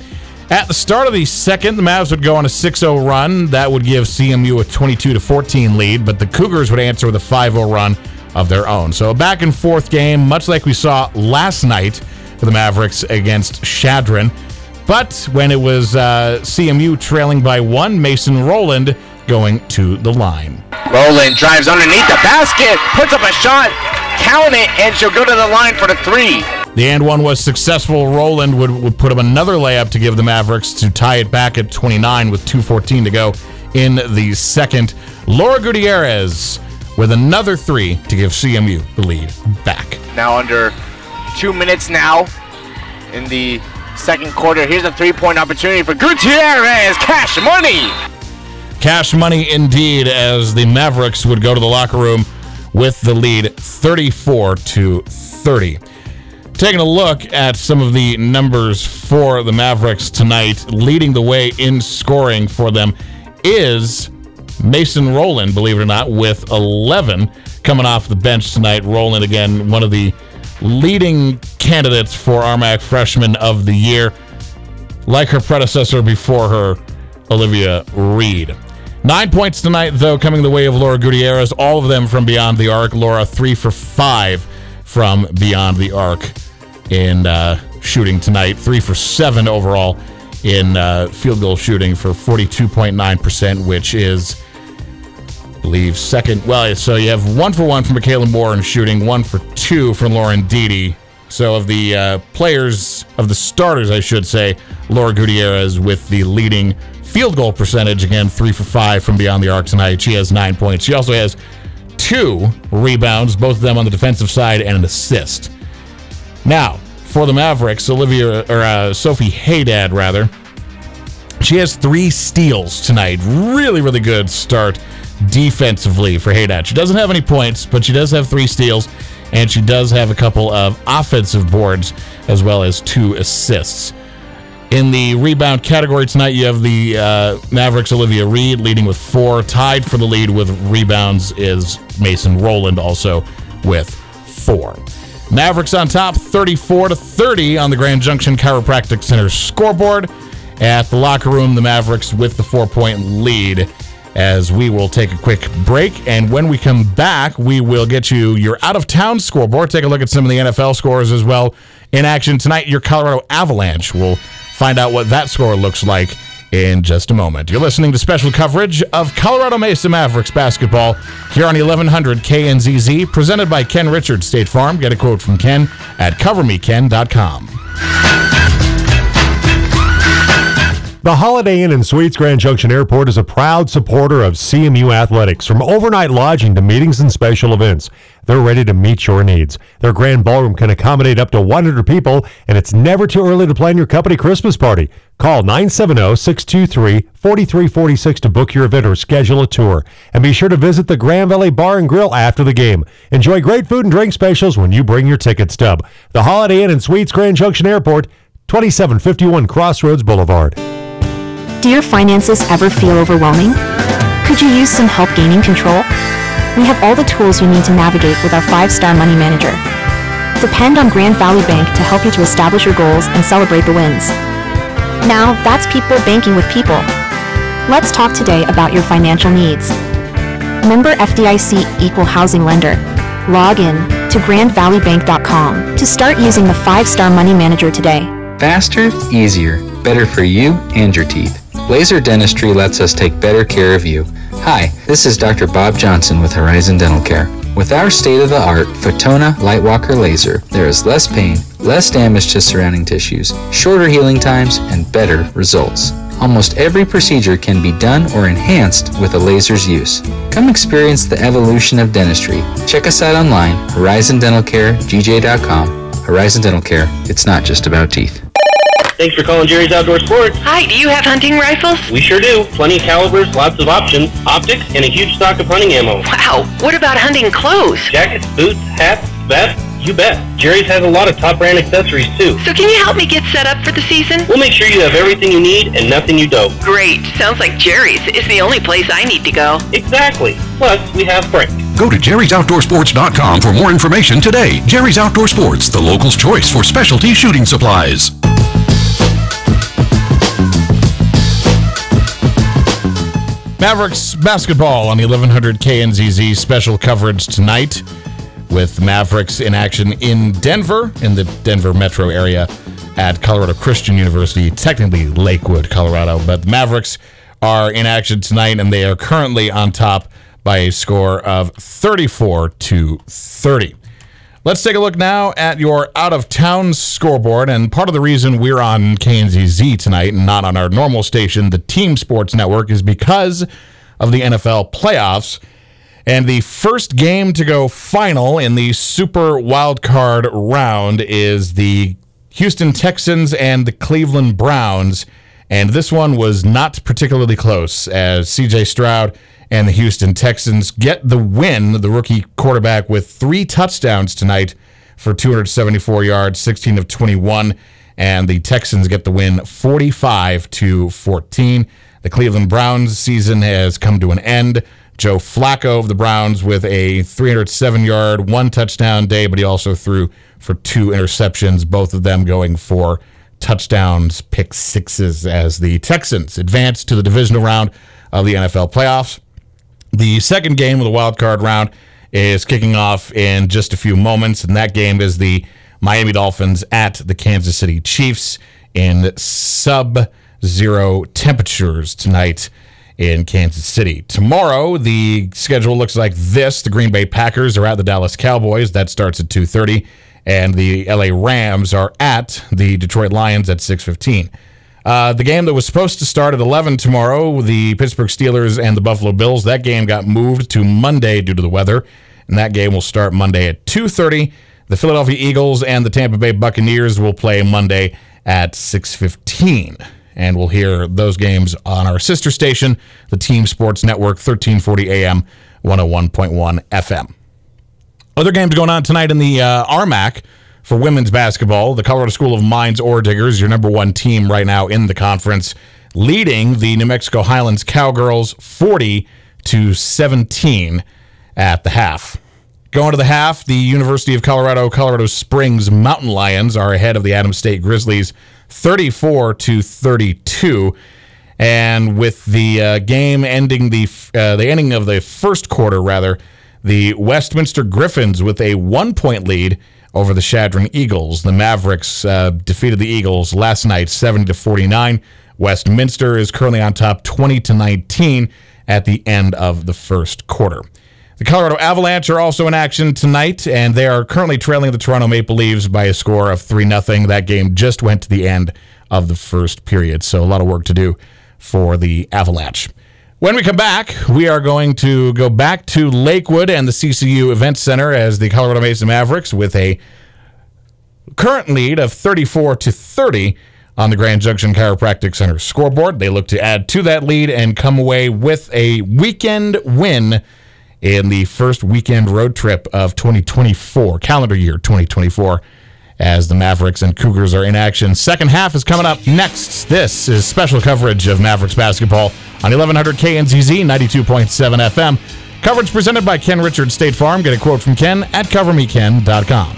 At the start of the second, the Mavs would go on a six oh run. That would give C M U a twenty-two to fourteen lead, but the Cougars would answer with a five oh run of their own. So a back-and-forth game, much like we saw last night for the Mavericks against Shadron. But when it was uh, C M U trailing by one, Mason Rowland going to the line. Rowland drives underneath the basket, puts up a shot, count it, and she'll go to the line for the three. The and one was successful. Rowland would, would put up another layup to give the Mavericks to tie it back at twenty-nine with two fourteen to go in the second. Laura Gutierrez with another three to give C M U the lead back. Now under two minutes now in the second quarter. Here's a three-point opportunity for Gutierrez. Cash money. Cash money indeed, as the Mavericks would go to the locker room with the lead thirty-four to thirty. Taking a look at some of the numbers for the Mavericks tonight, leading the way in scoring for them is Mason Rowland, believe it or not, with eleven. Coming off the bench tonight, Rowland, again, one of the leading candidates for R M A C Freshman of the Year, like her predecessor before her, Olivia Reed. Nine points tonight, though, coming the way of Laura Gutierrez, all of them from beyond the arc. Laura, three for five from beyond the arc in uh, shooting tonight, three for seven overall in uh, field goal shooting for forty-two point nine percent, which is, I believe, second. Well, so you have one for one from Mikaela Moore in shooting, one for two from Lauren Didi. So of the uh, players, of the starters, I should say, Laura Gutierrez with the leading field goal percentage. Again, three for five from beyond the arc tonight. She has nine points. She also has two rebounds, both of them on the defensive side, and an assist. Now, for the Mavericks, Olivia or uh, Sophie Haddad, rather, she has three steals tonight. Really, really good start defensively for Haddad. She doesn't have any points, but she does have three steals, and she does have a couple of offensive boards as well as two assists. In the rebound category tonight, you have the uh, Mavericks' Olivia Reed leading with four. Tied for the lead with rebounds is Mason Rowland, also with four. Mavericks on top, thirty-four to thirty on the Grand Junction Chiropractic Center scoreboard. At the locker room, the Mavericks with the four-point lead, as we will take a quick break. And when we come back, we will get you your out-of-town scoreboard. Take a look at some of the N F L scores as well. In action tonight, your Colorado Avalanche. We'll find out what that score looks like in just a moment. You're listening to special coverage of Colorado Mesa Mavericks basketball here on eleven hundred K N Z Z, presented by Ken Richards, State Farm. Get a quote from Ken at cover me ken dot com. The Holiday Inn and Suites Grand Junction Airport is a proud supporter of C M U athletics. From overnight lodging to meetings and special events, they're ready to meet your needs. Their grand ballroom can accommodate up to one hundred people, and it's never too early to plan your company Christmas party. Call nine seven zero, six two three, four three four six to book your event or schedule a tour. And be sure to visit the Grand Valley Bar and Grill after the game. Enjoy great food and drink specials when you bring your ticket stub. The Holiday Inn and Suites Grand Junction Airport, twenty-seven fifty-one Crossroads Boulevard. Do your finances ever feel overwhelming? Could you use some help gaining control? We have all the tools you need to navigate with our five-star money manager. Depend on Grand Valley Bank to help you to establish your goals and celebrate the wins. Now, that's people banking with people. Let's talk today about your financial needs. Member F D I C Equal Housing Lender. Log in to grand valley bank dot com to start using the five-star money manager today. Faster, easier, better for you and your teeth. Laser dentistry lets us take better care of you. Hi, this is Doctor Bob Johnson with Horizon Dental Care. With our state-of-the-art Fotona Lightwalker laser, there is less pain, less damage to surrounding tissues, shorter healing times, and better results. Almost every procedure can be done or enhanced with a laser's use. Come experience the evolution of dentistry. Check us out online, horizon dental care g j dot com. Horizon Dental Care, it's not just about teeth. Thanks for calling Jerry's Outdoor Sports. Hi, do you have hunting rifles? We sure do. Plenty of calibers, lots of options, optics, and a huge stock of hunting ammo. Wow, what about hunting clothes? Jackets, boots, hats, vests, you bet. Jerry's has a lot of top-brand accessories, too. So can you help me get set up for the season? We'll make sure you have everything you need and nothing you don't. Great. Sounds like Jerry's is the only place I need to go. Exactly. Plus, we have Frank. Go to jerry's outdoor sports dot com for more information today. Jerry's Outdoor Sports, the locals' choice for specialty shooting supplies. Mavericks basketball on the eleven hundred K N Z Z special coverage tonight with Mavericks in action in Denver, in the Denver metro area at Colorado Christian University, technically Lakewood, Colorado. But the Mavericks are in action tonight, and they are currently on top by a score of thirty-four to thirty. Let's take a look now at your out-of-town scoreboard, and part of the reason we're on K N Z Z tonight and not on our normal station, the Team Sports Network, is because of the N F L playoffs and the first game to go final in the Super Wildcard round is the Houston Texans and the Cleveland Browns, and this one was not particularly close as C J Stroud and the Houston Texans get the win, the rookie quarterback with three touchdowns tonight for two hundred seventy-four yards, sixteen of twenty-one, and the Texans get the win forty-five to fourteen. The Cleveland Browns season has come to an end. Joe Flacco of the Browns with a three hundred seven yard, one touchdown day, but he also threw for two interceptions, both of them going for touchdowns, pick sixes, as the Texans advance to the divisional round of the N F L playoffs. The second game of the wild card round is kicking off in just a few moments, and that game is the Miami Dolphins at the Kansas City Chiefs in sub-zero temperatures tonight in Kansas City. Tomorrow, the schedule looks like this. The Green Bay Packers are at the Dallas Cowboys. That starts at two thirty, and the L A Rams are at the Detroit Lions at six fifteen. Uh, the game that was supposed to start at eleven tomorrow, the Pittsburgh Steelers and the Buffalo Bills, that game got moved to Monday due to the weather, and that game will start Monday at two thirty. The Philadelphia Eagles and the Tampa Bay Buccaneers will play Monday at six fifteen, and we'll hear those games on our sister station, the Team Sports Network, thirteen forty A M, one oh one point one F M. Other games going on tonight in the uh, R M A C. For women's basketball, the Colorado School of Mines Ore Diggers, your number one team right now in the conference, leading the New Mexico Highlands Cowgirls forty to seventeen at the half. Going to the half, the University of Colorado Colorado Springs Mountain Lions are ahead of the Adams State Grizzlies thirty-four to thirty-two, and with the uh, game ending the uh, the ending of the first quarter rather, the Westminster Griffins with a one-point lead over the Shadron Eagles. The Mavericks uh, defeated the Eagles last night, seventy to forty-nine. Westminster is currently on top, twenty to nineteen at the end of the first quarter. The Colorado Avalanche are also in action tonight, and they are currently trailing the Toronto Maple Leafs by a score of three nothing. That game just went to the end of the first period. So a lot of work to do for the Avalanche. When we come back, we are going to go back to Lakewood and the C C U Event Center as the Colorado Mesa Mavericks with a current lead of thirty-four to thirty on the Grand Junction Chiropractic Center scoreboard. They look to add to that lead and come away with a weekend win in the first weekend road trip of twenty twenty-four, calendar year twenty twenty-four, as the Mavericks and Cougars are in action. Second half is coming up next. This is special coverage of Mavericks basketball on eleven hundred K N Z Z, ninety-two point seven F M. Coverage presented by Ken Richards State Farm. Get a quote from Ken at cover me ken dot com.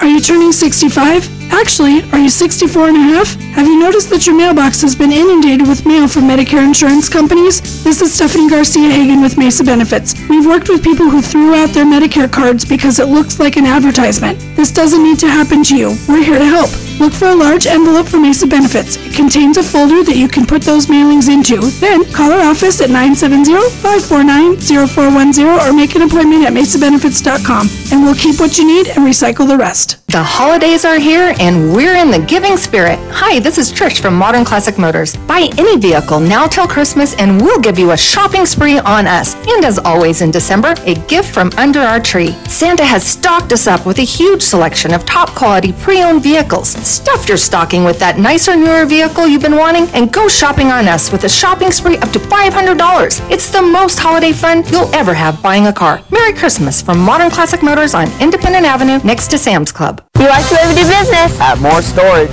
Are you turning sixty-five? Actually, are you sixty-four and a half? Have you noticed that your mailbox has been inundated with mail from Medicare insurance companies? This is Stephanie Garcia-Hagan with Mesa Benefits. We've worked with people who threw out their Medicare cards because it looks like an advertisement. This doesn't need to happen to you. We're here to help. Look for a large envelope for Mesa Benefits. It contains a folder that you can put those mailings into. Then, call our office at nine seven zero, five four nine, zero four one zero or make an appointment at mesa benefits dot com, and we'll keep what you need and recycle the rest. The holidays are here, and we're in the giving spirit. Hi, this is Trish from Modern Classic Motors. Buy any vehicle now till Christmas, and we'll give you a shopping spree on us. And as always in December, a gift from under our tree. Santa has stocked us up with a huge selection of top-quality pre-owned vehicles. Stuff your stocking with that nicer, newer vehicle you've been wanting, and go shopping on us with a shopping spree up to five hundred dollars. It's the most holiday fun you'll ever have buying a car. Merry Christmas from Modern Classic Motors on Independent Avenue next to Sam's Club. We like to live and do business at More Storage.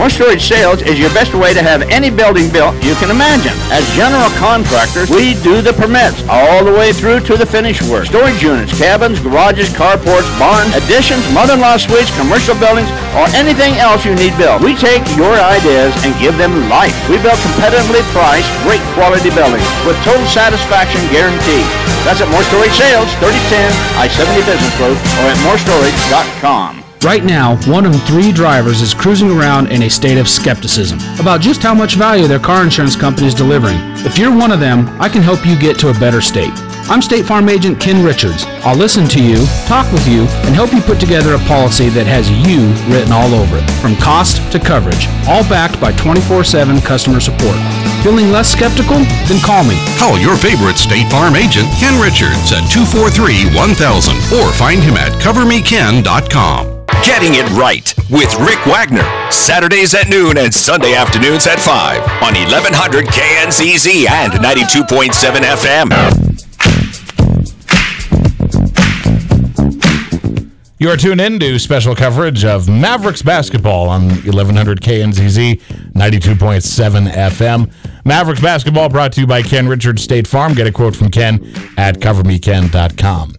More Storage Sales is your best way to have any building built you can imagine. As general contractors, we do the permits all the way through to the finish work. Storage units, cabins, garages, carports, barns, additions, mother-in-law suites, commercial buildings, or anything else you need built. We take your ideas and give them life. We build competitively priced, great quality buildings with total satisfaction guaranteed. That's at More Storage Sales, thirty ten I seventy Business Road, or at more storage dot com. Right now, one of three drivers is cruising around in a state of skepticism about just how much value their car insurance company is delivering. If you're one of them, I can help you get to a better state. I'm State Farm Agent Ken Richards. I'll listen to you, talk with you, and help you put together a policy that has you written all over it, from cost to coverage, all backed by twenty-four seven customer support. Feeling less skeptical? Then call me. Call your favorite State Farm agent, Ken Richards, at two four three, one thousand or find him at cover me ken dot com. Getting It Right with Rick Wagner, Saturdays at noon and Sunday afternoons at five on eleven hundred K N Z Z and ninety-two point seven F M. You are tuned in to special coverage of Mavericks basketball on eleven hundred K N Z Z, ninety-two point seven F M. Mavericks basketball brought to you by Ken Richards State Farm. Get a quote from Ken at cover me ken dot com.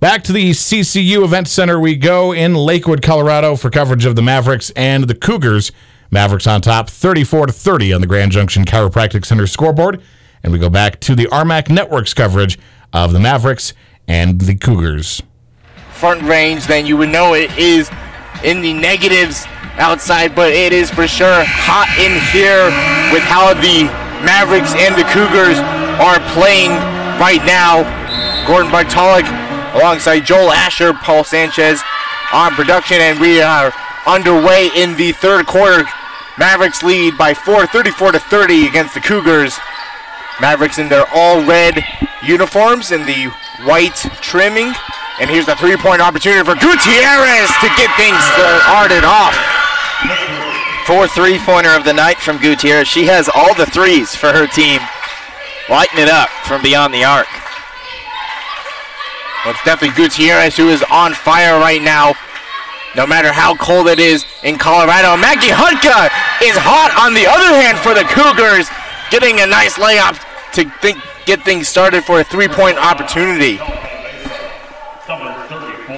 Back to the C C U Event Center we go in Lakewood, Colorado for coverage of the Mavericks and the Cougars. Mavericks on top thirty-four to thirty on the Grand Junction Chiropractic Center scoreboard. And we go back to the R M A C Network's coverage of the Mavericks and the Cougars. Front range, then you would know it is in the negatives outside, but it is for sure hot in here with how the Mavericks and the Cougars are playing right now. Gordon Bartolik alongside Joel Asher, Paul Sanchez on production, and we are underway in the third quarter. Mavericks lead by four, thirty-four to thirty against the Cougars. Mavericks in their all-red uniforms and the white trimming. And here's the three-point opportunity for Gutierrez to get things started off. Four three-pointer of the night from Gutierrez. She has all the threes for her team. Lighten it up from beyond the arc. Well, it's definitely Gutierrez who is on fire right now, no matter how cold it is in Colorado. Maggie Hutka is hot on the other hand for the Cougars, getting a nice layup to think, get things started for a three-point opportunity.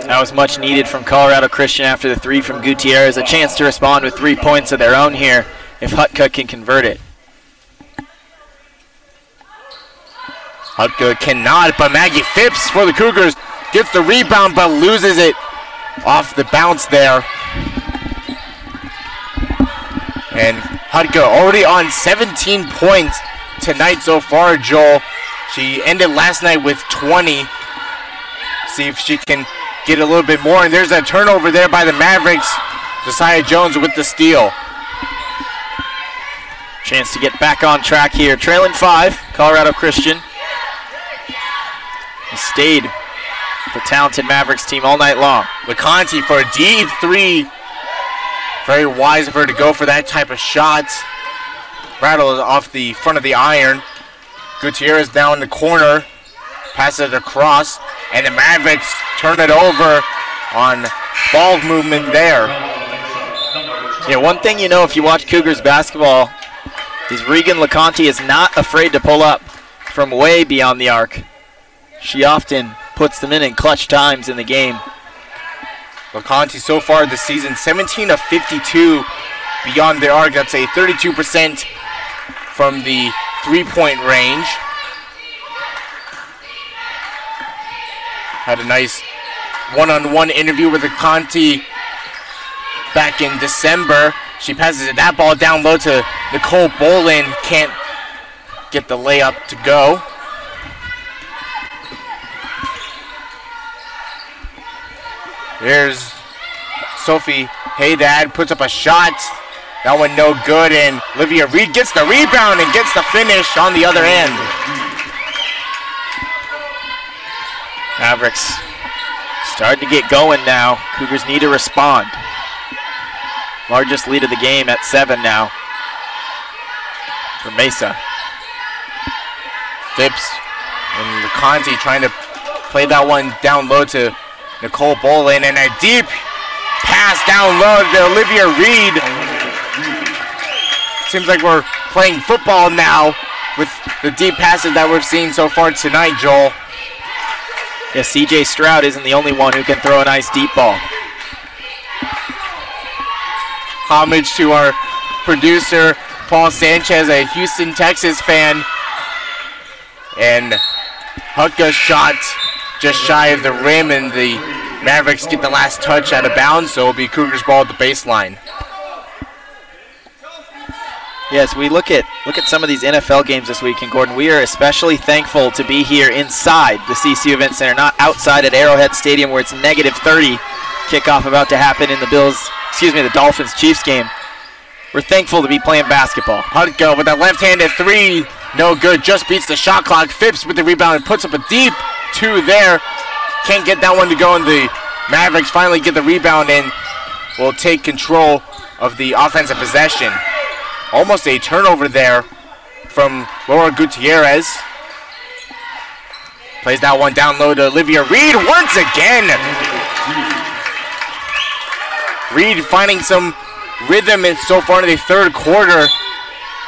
That was much needed from Colorado Christian after the three from Gutierrez. A chance to respond with three points of their own here if Hutka can convert it. Hutka cannot, but Maggie Phipps for the Cougars gets the rebound but loses it off the bounce there. And Hutka already on seventeen points tonight so far, Joel. She ended last night with twenty. See if she can get a little bit more. And there's a turnover there by the Mavericks. Desiree Jones with the steal. Chance to get back on track here. Trailing five, Colorado Christian. He stayed with the talented Mavericks team all night long. Lacanti for a deep three. Very wise of her to go for that type of shot. Rattled off the front of the iron. Gutierrez down in the corner. Passes it across. And the Mavericks turn it over on ball movement there. Yeah, one thing you know if you watch Cougars basketball is Regan Lacanti is not afraid to pull up from way beyond the arc. She often puts them in in clutch times in the game. Lacanti so far this season, seventeen of fifty-two beyond the arc. That's a thirty-two percent from the three-point range. Had a nice one-on-one interview with Lacanti back in December. She passes it, that ball down low to Nicole Bolin. Can't get the layup to go. There's Sophie Haddad, puts up a shot. That one no good, and Olivia Reed gets the rebound and gets the finish on the other end. Mavericks starting to get going now. Cougars need to respond. Largest lead of the game at seven now for Mesa. Phipps and Lacanti trying to play that one down low to Nicole Bolin, and a deep pass down low to Olivia Reed. Seems like we're playing football now with the deep passes that we've seen so far tonight, Joel. Yeah, C J Stroud isn't the only one who can throw a nice deep ball. Homage to our producer, Paul Sanchez, a Houston, Texas fan. And Hutka shot just shy of the rim, and the Mavericks get the last touch out of bounds, so it'll be Cougars ball at the baseline. Yes, we look at look at some of these N F L games this week, and Gordon, we are especially thankful to be here inside the C C U Event Center, not outside at Arrowhead Stadium where it's negative thirty. Kickoff about to happen in the Bills, excuse me, the Dolphins-Chiefs game. We're thankful to be playing basketball. Hutka with a left-handed three, no good, just beats the shot clock. Phipps with the rebound and puts up a deep two there. Can't get that one to go, and the Mavericks finally get the rebound and will take control of the offensive possession. Almost a turnover there from Laura Gutierrez. Plays that one down low to Olivia Reed once again. Reed finding some rhythm in so far in the third quarter.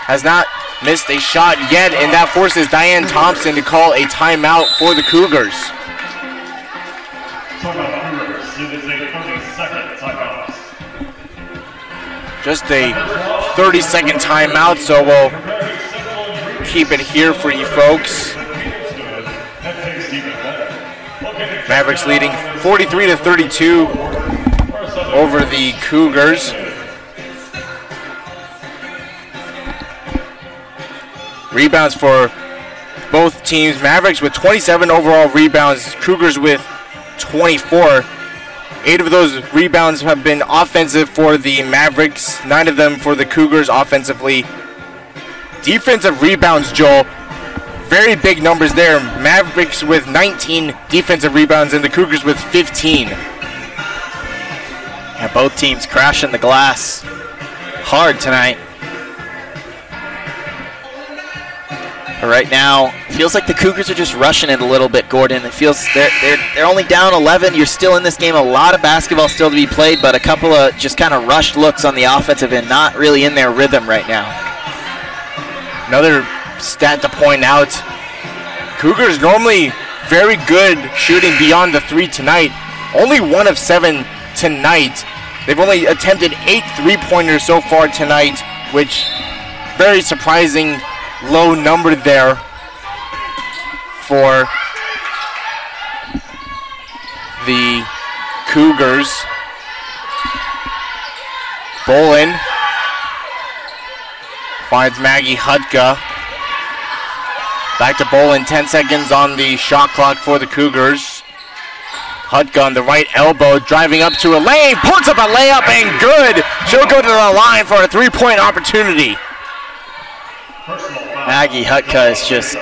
Has not missed a shot yet, and that forces Diane Thompson to call a timeout for the Cougars. Just a thirty second timeout, so we'll keep it here for you folks. Mavericks leading forty-three to thirty-two over the Cougars. Rebounds for both teams. Mavericks with twenty-seven overall rebounds. Cougars with twenty-four. Eight of those rebounds have been offensive for the Mavericks, nine of them for the Cougars offensively. Defensive rebounds, Joel, very big numbers there. Mavericks with nineteen defensive rebounds and the Cougars with fifteen. Yeah, both teams crashing the glass hard tonight. But right now, it feels like the Cougars are just rushing it a little bit, Gordon. It feels they're, they're, they're only down eleven. You're still in this game. A lot of basketball still to be played, but a couple of just kind of rushed looks on the offensive end, not really in their rhythm right now. Another stat to point out, Cougars normally very good shooting beyond the three tonight. Only one of seven tonight. They've only attempted eight three-pointers so far tonight, which very surprising. Low number there for the Cougars. Bolin finds Maggie Hutka. Back to Bolin, ten seconds on the shot clock for the Cougars. Hutka on the right elbow, driving up to a lane, puts up a layup, and good. She'll go to the line for a three-point opportunity. Maggie Hutka is just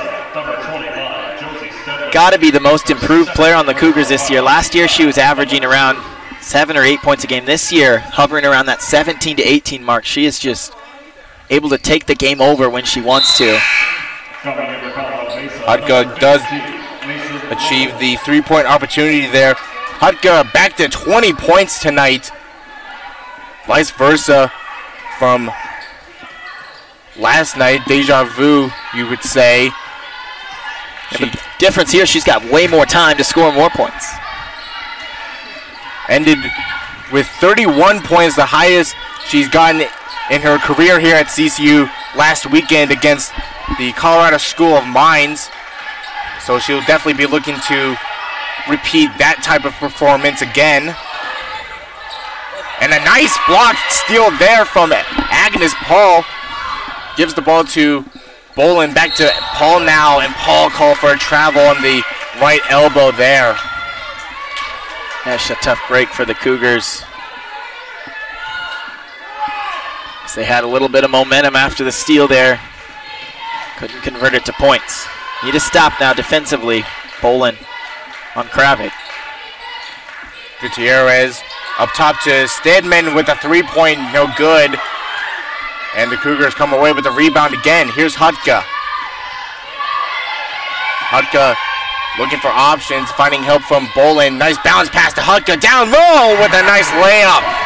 got to be the most improved player on the Cougars this year. Last year she was averaging around seven or eight points a game. This year, hovering around that seventeen to eighteen mark. She is just able to take the game over when she wants to. Hutka does achieve the three-point opportunity there. Hutka back to twenty points tonight. Vice versa from last night, deja vu, you would say. She, the difference here, she's got way more time to score more points. Ended with thirty-one points, the highest she's gotten in her career here at C C U last weekend against the Colorado School of Mines. So she'll definitely be looking to repeat that type of performance again. And a nice block steal there from Agnes Paul. Gives the ball to Bolin, back to Paul now, and Paul called for a travel on the right elbow there. That's a tough break for the Cougars. They had a little bit of momentum after the steal there. Couldn't convert it to points. Need to stop now defensively. Bolin on Kravig. Gutierrez up top to Stedman with a three-point, no good. And the Cougars come away with the rebound again. Here's Hutka. Hutka looking for options, finding help from Bolin. Nice bounce pass to Hutka. Down low with a nice layup.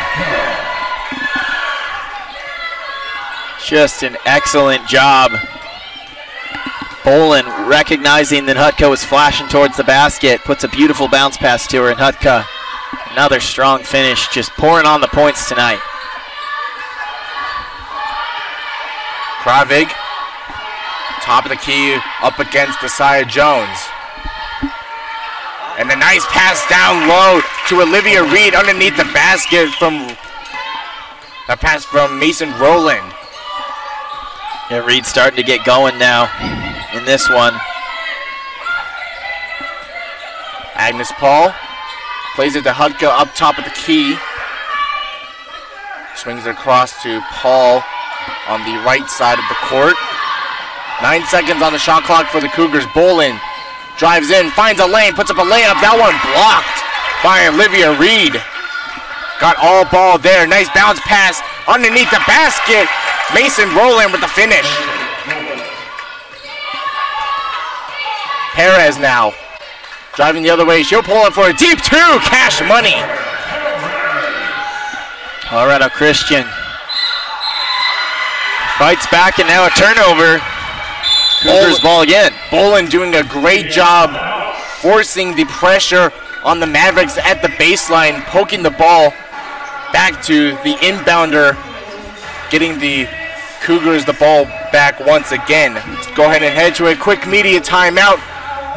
Just an excellent job. Bolin recognizing that Hutka was flashing towards the basket. Puts a beautiful bounce pass to her, and Hutka, another strong finish, just pouring on the points tonight. Kravig, top of the key, up against Desiree Jones. And a nice pass down low to Olivia Reed underneath the basket from a pass from Mason Rowland. Yeah, Reed starting to get going now in this one. Agnes Paul plays it to Hutka up top of the key. Swings it across to Paul on the right side of the court. Nine seconds on the shot clock for the Cougars. Bolin drives in, finds a lane, puts up a layup. That one blocked by Olivia Reed. Got all ball there. Nice bounce pass underneath the basket. Mason Rowland with the finish. Perez now driving the other way. She'll pull up for a deep two. Cash money. Colorado Christian fights back, and now a turnover. Cougars Bolin, ball again. Bolin doing a great job forcing the pressure on the Mavericks at the baseline, poking the ball back to the inbounder, getting the Cougars the ball back once again. Let's go ahead and head to a quick media timeout.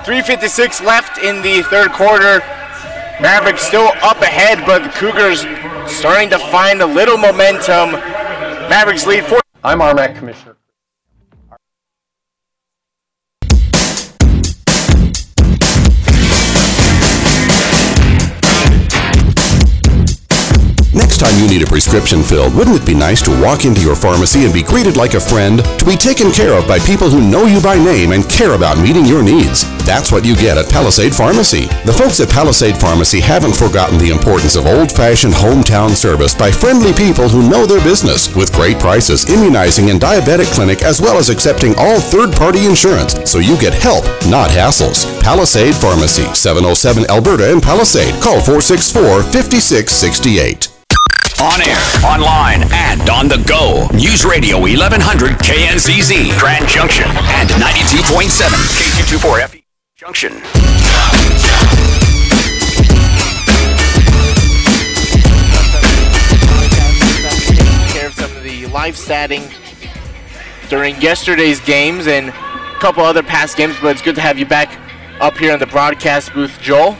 three fifty-six left in the third quarter. Mavericks still up ahead, but the Cougars starting to find a little momentum. Mavericks lead four. I'm R M A C Commissioner. Next time you need a prescription filled, wouldn't it be nice to walk into your pharmacy and be greeted like a friend? To be taken care of by people who know you by name and care about meeting your needs. That's what you get at Palisade Pharmacy. The folks at Palisade Pharmacy haven't forgotten the importance of old-fashioned hometown service by friendly people who know their business, with great prices, immunizing and diabetic clinic, as well as accepting all third-party insurance, so you get help, not hassles. Palisade Pharmacy, seven oh seven Alberta in Palisade. Call four six four, five six six eight. On air, online, and on the go. News Radio eleven hundred K N Z Z, Grand Junction, and ninety-two point seven K twenty-four F E Junction. Taking care of some of the live statting during yesterday's games and a couple other past games, but it's good to have you back up here in the broadcast booth, Joel.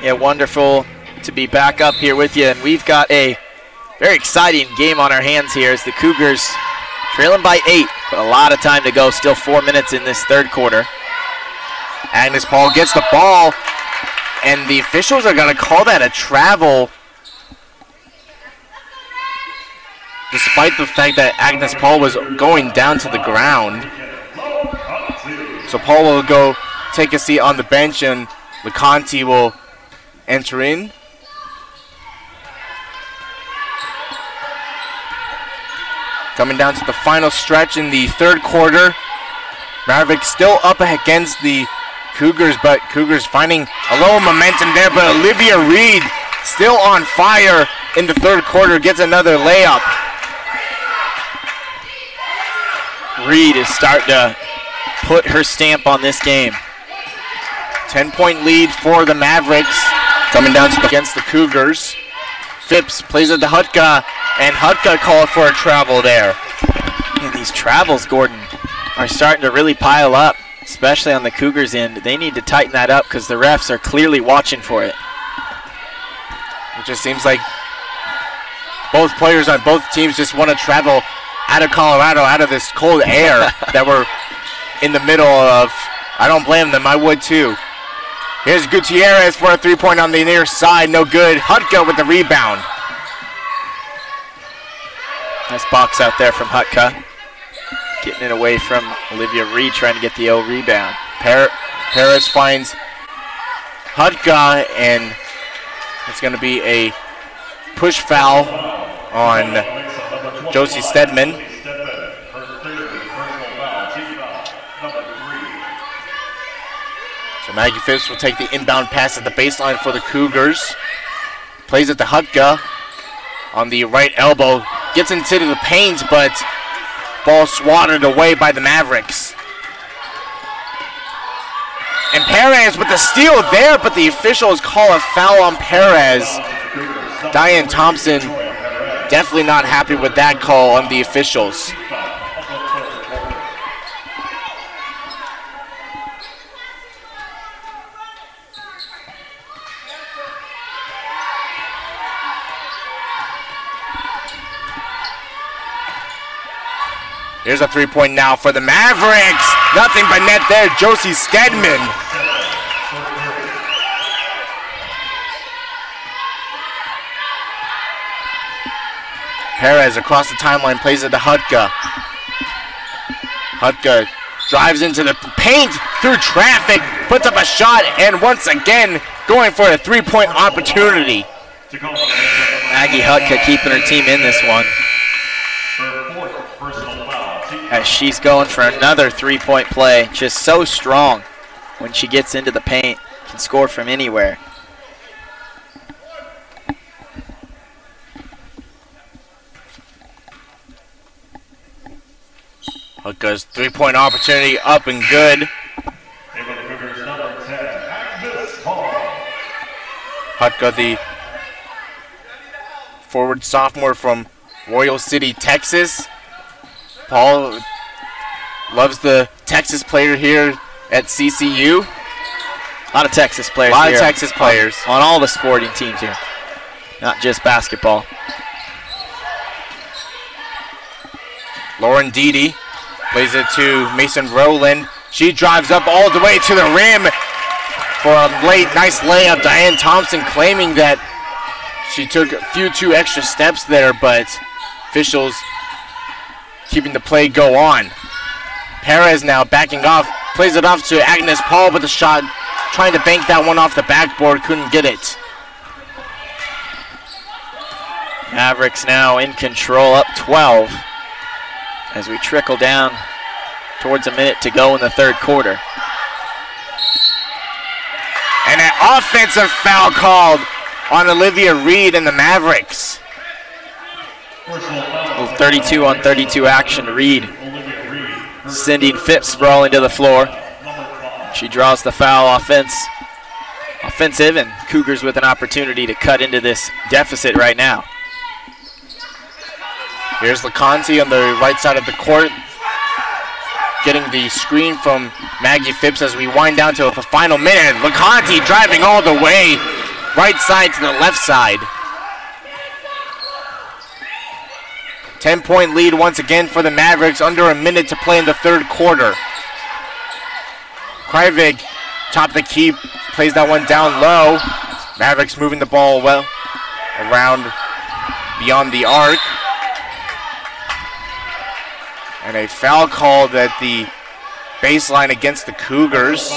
Yeah, wonderful to be back up here with you, and we've got a very exciting game on our hands here as the Cougars trailing by eight, but a lot of time to go. Still four minutes in this third quarter. Agnes Paul gets the ball and the officials are going to call that a travel, despite the fact that Agnes Paul was going down to the ground. So Paul will go take a seat on the bench, and Lacanti will enter in. Coming down to the final stretch in the third quarter. Maverick still up against the Cougars, but Cougars finding a little momentum there, but Olivia Reed still on fire in the third quarter, gets another layup. Reed is starting to put her stamp on this game. ten-point lead for the Mavericks. Coming down to the against the Cougars. Phipps plays it to Hutka, and Hutka called for a travel there. Man, these travels, Gordon, are starting to really pile up, especially on the Cougars' end. They need to tighten that up because the refs are clearly watching for it. It just seems like both players on both teams just want to travel out of Colorado, out of this cold air that we're in the middle of. I don't blame them. I would, too. Here's Gutierrez for a three-point on the near side. No good. Hutka with the rebound. Nice box out there from Hutka. Getting it away from Olivia Reed, trying to get the O rebound. Per- Perez finds Hutka, and it's going to be a push foul on Josie Stedman. So Maggie Phipps will take the inbound pass at the baseline for the Cougars. Plays it to Hutka on the right elbow. Gets into the paint, but ball swatted away by the Mavericks. And Perez with the steal there, but the officials call a foul on Perez. Diane Thompson definitely not happy with that call on the officials. Here's a three-point now for the Mavericks. Nothing but net there, Josie Stedman. Perez across the timeline plays it to Hutka. Hutka drives into the paint through traffic, puts up a shot, and once again going for a three-point opportunity. Maggie Hutka keeping her team in this one, as she's going for another three-point play. Just so strong when she gets into the paint. Can score from anywhere. Hutka's three-point opportunity up and good. Hutka, the forward sophomore from Royal City, Texas. Paul loves the Texas player here at C C U. A lot of Texas players here. A lot here of Texas players. On, on all the sporting teams here, not just basketball. Lauren Didi plays it to Mason Rowland. She drives up all the way to the rim for a late, nice layup. Diane Thompson claiming that she took a few two extra steps there, but officials keeping the play go on. Perez now backing off, plays it off to Agnes Paul with a shot, trying to bank that one off the backboard, couldn't get it. Mavericks now in control, up twelve, as we trickle down towards a minute to go in the third quarter. And an offensive foul called on Olivia Reed and the Mavericks. thirty-two on thirty-two action. Reed sending Phipps sprawling to the floor. She draws the foul offense. Offensive, and Cougars with an opportunity to cut into this deficit right now. Here's Lacanti on the right side of the court, getting the screen from Maggie Phipps as we wind down to the final minute. Lacanti driving all the way, right side to the left side. ten-point lead once again for the Mavericks, under a minute to play in the third quarter. Kravig, top of the key, plays that one down low. Mavericks moving the ball well around beyond the arc. And a foul called at the baseline against the Cougars.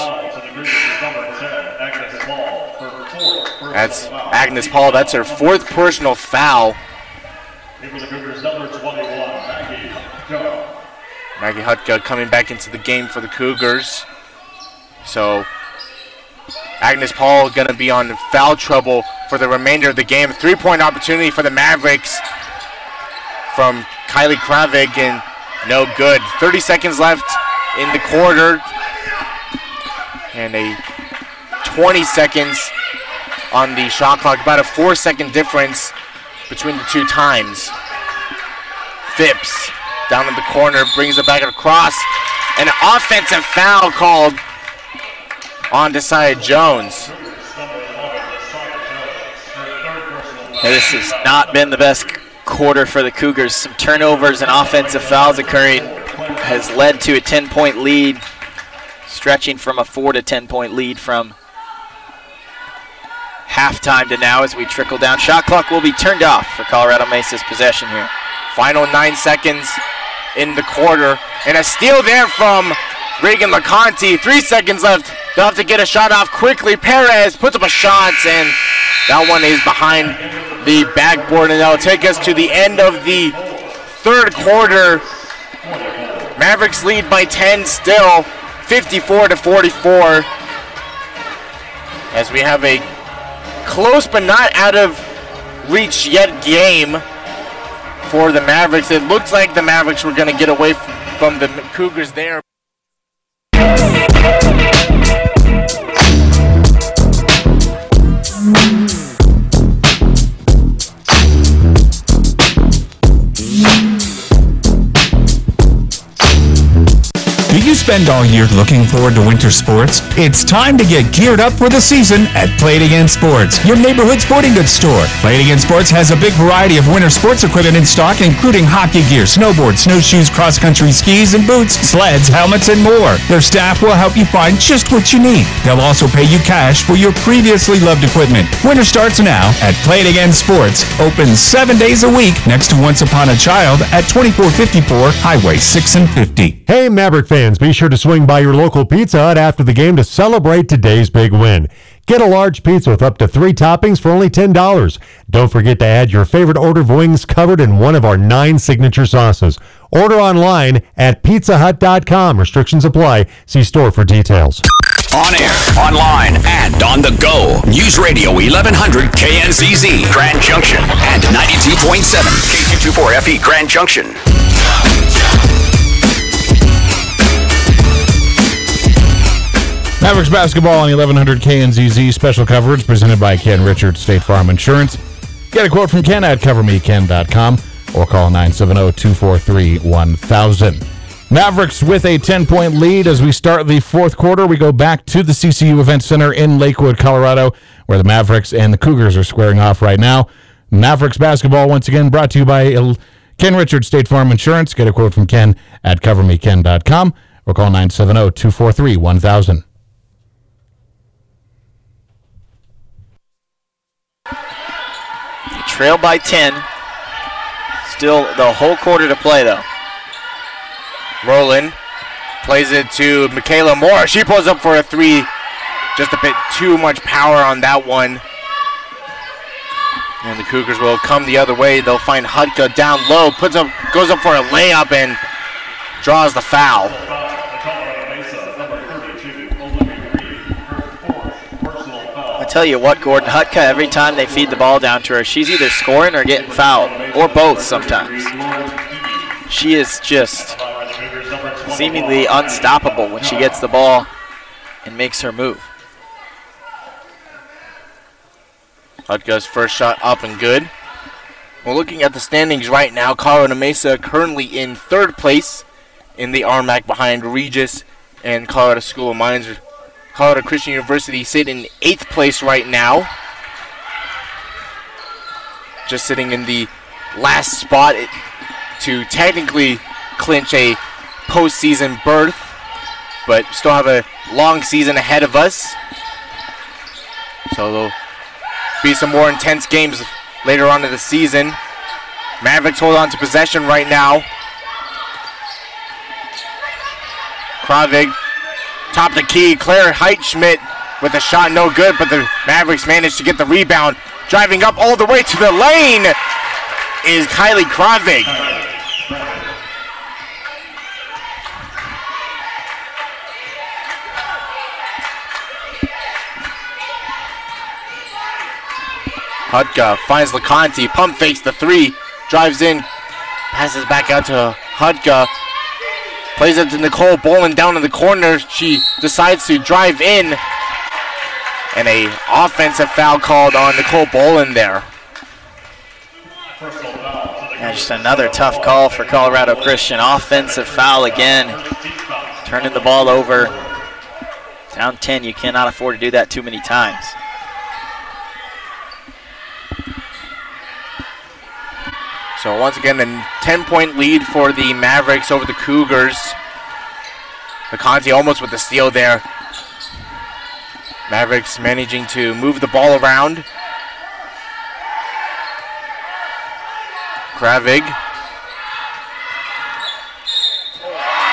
That's Agnes Paul. That's her fourth personal foul. Maggie Hutka coming back into the game for the Cougars. So Agnes Paul going to be on foul trouble for the remainder of the game. Three-point opportunity for the Mavericks from Kylie Kravig, and no good. thirty seconds left in the quarter, and a twenty seconds on the shot clock. About a four-second difference between the two times. Phipps down in the corner, brings it back across. An offensive foul called on Desiree Jones. This has not been the best quarter for the Cougars. Some turnovers and offensive fouls occurring has led to a ten-point lead, stretching from a four to ten-point lead from halftime to now as we trickle down. Shot clock will be turned off for Colorado Mesa's possession here. Final nine seconds in the quarter, and a steal there from Regan Lacanti. Three seconds left. They'll have to get a shot off quickly. Perez puts up a shot, and that one is behind the backboard, and that'll take us to the end of the third quarter. Mavericks lead by ten still, fifty-four to forty-four, as we have a close but not out of reach yet game for the Mavericks. It looked like the Mavericks were going to get away from the Cougars there. Do you spend all year looking forward to winter sports? It's time to get geared up for the season at Play It Again Sports, your neighborhood sporting goods store. Play It Again Sports has a big variety of winter sports equipment in stock, including hockey gear, snowboards, snowshoes, cross-country skis and boots, sleds, helmets, and more. Their staff will help you find just what you need. They'll also pay you cash for your previously loved equipment. Winter starts now at Play It Again Sports. Open seven days a week next to Once Upon a Child at twenty-four fifty-four Highway six and fifty. Hey, Maverick fans. Be sure to swing by your local Pizza Hut after the game to celebrate today's big win. Get a large pizza with up to three toppings for only ten dollars. Don't forget to add your favorite order of wings covered in one of our nine signature sauces. Order online at pizza hut dot com. Restrictions apply. See store for details. On air, online, and on the go. News Radio eleven hundred K N Z Z Grand Junction and ninety-two point seven F two four F E Grand Junction. Mavericks basketball on eleven hundred K N Z Z. Special coverage presented by Ken Richards, State Farm Insurance. Get a quote from Ken at cover me ken dot com or call nine seven zero, two four three, one thousand. Mavericks with a ten-point lead as we start the fourth quarter. We go back to the C C U Event Center in Lakewood, Colorado, where the Mavericks and the Cougars are squaring off right now. Mavericks basketball once again brought to you by Ken Richards, State Farm Insurance. Get a quote from Ken at cover me ken dot com or call nine seven zero, two four three, one thousand. Trail by ten. Still the whole quarter to play, though. Rowland plays it to Mikaela Moore. She pulls up for a three. Just a bit too much power on that one. And the Cougars will come the other way. They'll find Hutka down low. Puts up, goes up for a layup and draws the foul. Tell you what, Gordon Hutka, every time they feed the ball down to her, she's either scoring or getting fouled, or both sometimes. She is just seemingly unstoppable when she gets the ball and makes her move. Hutka's first shot up and good. We're looking at the standings right now. Colorado Mesa currently in third place in the R M A C behind Regis and Colorado School of Mines. Colorado Christian University sit in eighth place right now. Just sitting in the last spot to technically clinch a postseason berth, but still have a long season ahead of us. So there'll be some more intense games later on in the season. Mavericks hold on to possession right now. Kravig, top the key. Claire Heitschmidt with a shot, no good, but the Mavericks managed to get the rebound. Driving up all the way to the lane is Kylie Kravig. Hutka finds Lacanti, pump fakes the three, drives in, passes back out to Hutka, plays it to Nicole Bolin down in the corner. She decides to drive in, and a offensive foul called on Nicole Bolin there. Yeah, just another tough call for Colorado Christian. Offensive foul again, turning the ball over. Down ten, you cannot afford to do that too many times. So once again, a ten-point lead for the Mavericks over the Cougars. Lacanti almost with the steal there. Mavericks managing to move the ball around. Kravig.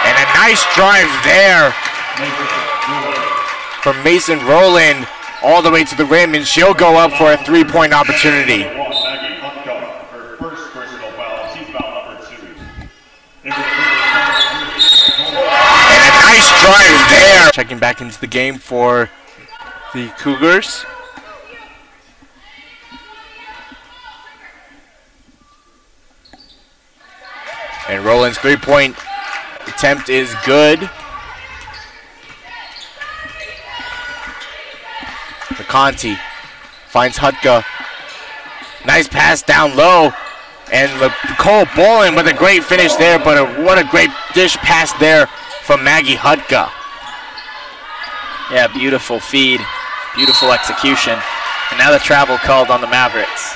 And a nice drive there from Mason Rowland all the way to the rim, and she'll go up for a three-point opportunity. Drive there. Checking back into the game for the Cougars. And Rowland's three-point attempt is good. Lacanti finds Hutka. Nice pass down low. And Nicole Bolin with a great finish there, but a, what a great dish pass there from Maggie Hutka. Yeah, beautiful feed, beautiful execution. And now the travel called on the Mavericks.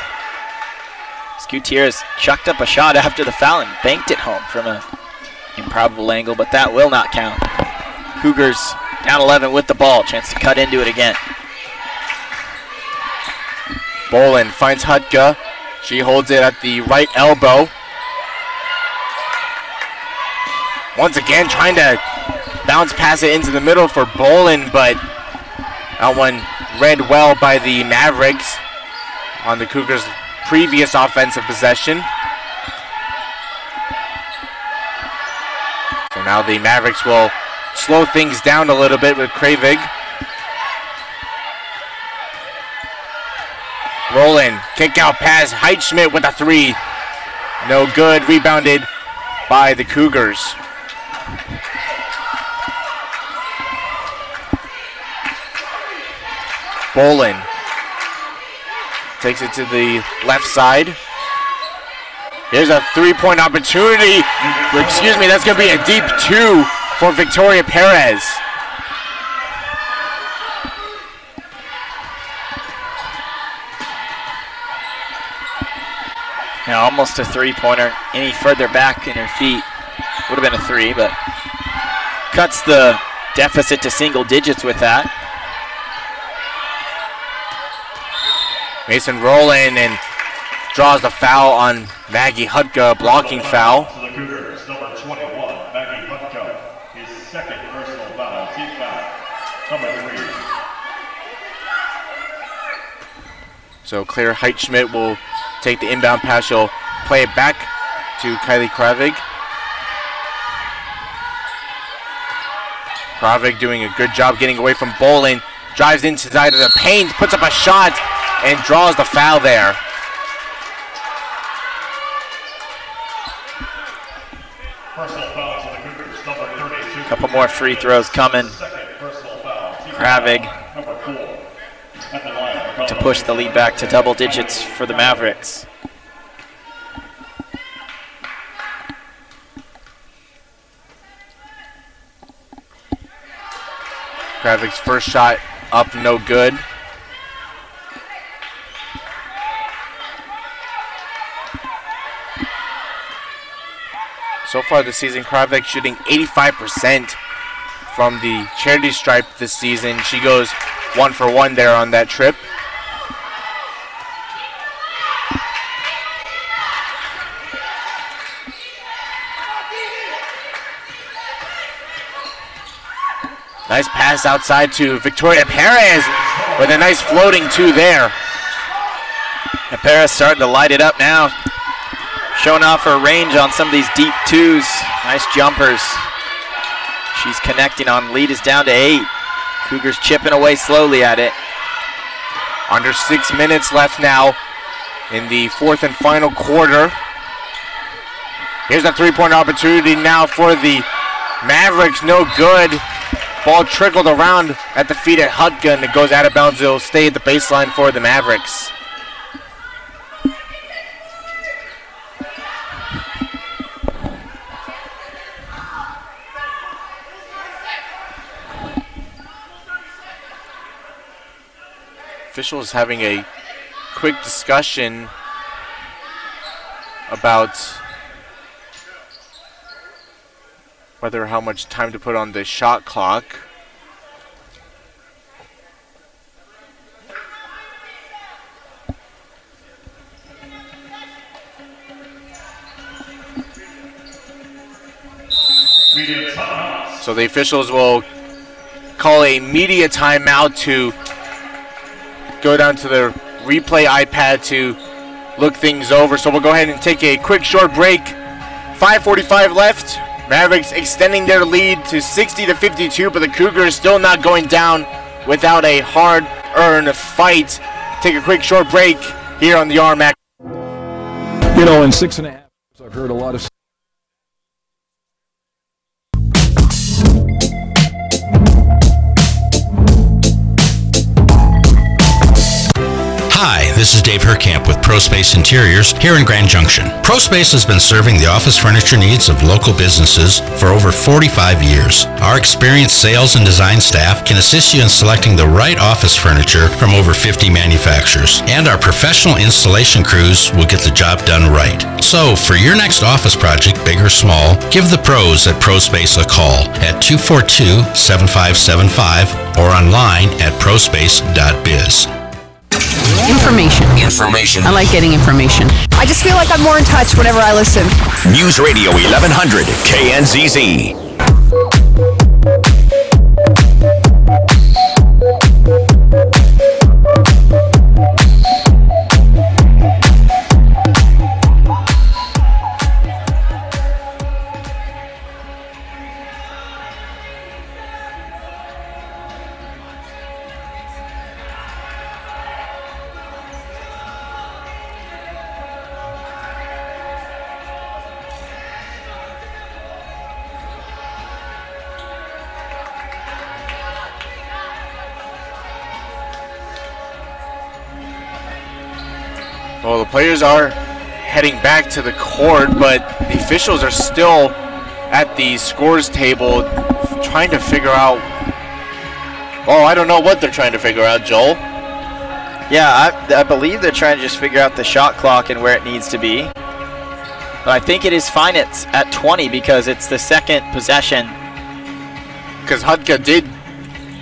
Gutierrez chucked up a shot after the foul and banked it home from an improbable angle, but that will not count. Cougars down eleven with the ball, chance to cut into it again. Bolin finds Hutka. She holds it at the right elbow. Once again, trying to bounce pass it into the middle for Bolin, but that one read well by the Mavericks on the Cougars' previous offensive possession. So now the Mavericks will slow things down a little bit with Kravig. Rowland, kick out pass, Heitschmidt with a three. No good, rebounded by the Cougars. Bolin takes it to the left side. Here's a three-point opportunity. Excuse me, that's going to be a deep two for Victoria Perez. Now almost a three-pointer. Any further back in her feet would have been a three, but cuts the deficit to single digits with that. Mason Rowland and draws the foul on Maggie Hutka, a blocking foul. So Claire Heitschmidt will take the inbound pass. She'll play it back to Kylie Kravig. Kravig doing a good job getting away from Bolin. Drives inside of the paint, puts up a shot, and draws the foul there. Couple more free throws coming. Kravig to push the lead back to double digits for the Mavericks. Kravig's first shot up, no good. So far this season, Kravig shooting eighty-five percent from the charity stripe this season. She goes one for one there on that trip. Nice pass outside to Victoria Perez with a nice floating two there. And Perez starting to light it up now. Showing off her range on some of these deep twos. Nice jumpers. She's connecting on. Lead is down to eight. Cougars chipping away slowly at it. Under six minutes left now in the fourth and final quarter. Here's a three-point opportunity now for the Mavericks. No good. Ball trickled around at the feet of Hutka, and it goes out of bounds. It'll stay at the baseline for the Mavericks. Officials having a quick discussion about whether how much time to put on the shot clock. So the officials will call a media timeout to go down to the replay iPad to look things over. So we'll go ahead and take a quick short break. five forty-five left. Mavericks extending their lead to sixty to fifty-two, but the Cougars still not going down without a hard-earned fight. Take a quick short break here on the R M A C. You know, in six and a half years, I've heard a lot of. Hi, this is Dave Herkamp with ProSpace Interiors here in Grand Junction. ProSpace has been serving the office furniture needs of local businesses for over forty-five years. Our experienced sales and design staff can assist you in selecting the right office furniture from over fifty manufacturers. And our professional installation crews will get the job done right. So, for your next office project, big or small, give the pros at ProSpace a call at two four two, seven five seven five or online at prospace dot biz. Information. Information. I like getting information. I just feel like I'm more in touch whenever I listen. News Radio eleven hundred K N Z Z. Well, the players are heading back to the court, but the officials are still at the scores table trying to figure out. Oh, I don't know what they're trying to figure out, Joel. Yeah, I, I believe they're trying to just figure out the shot clock and where it needs to be. But I think it is fine at, at twenty because it's the second possession. Because Hutka did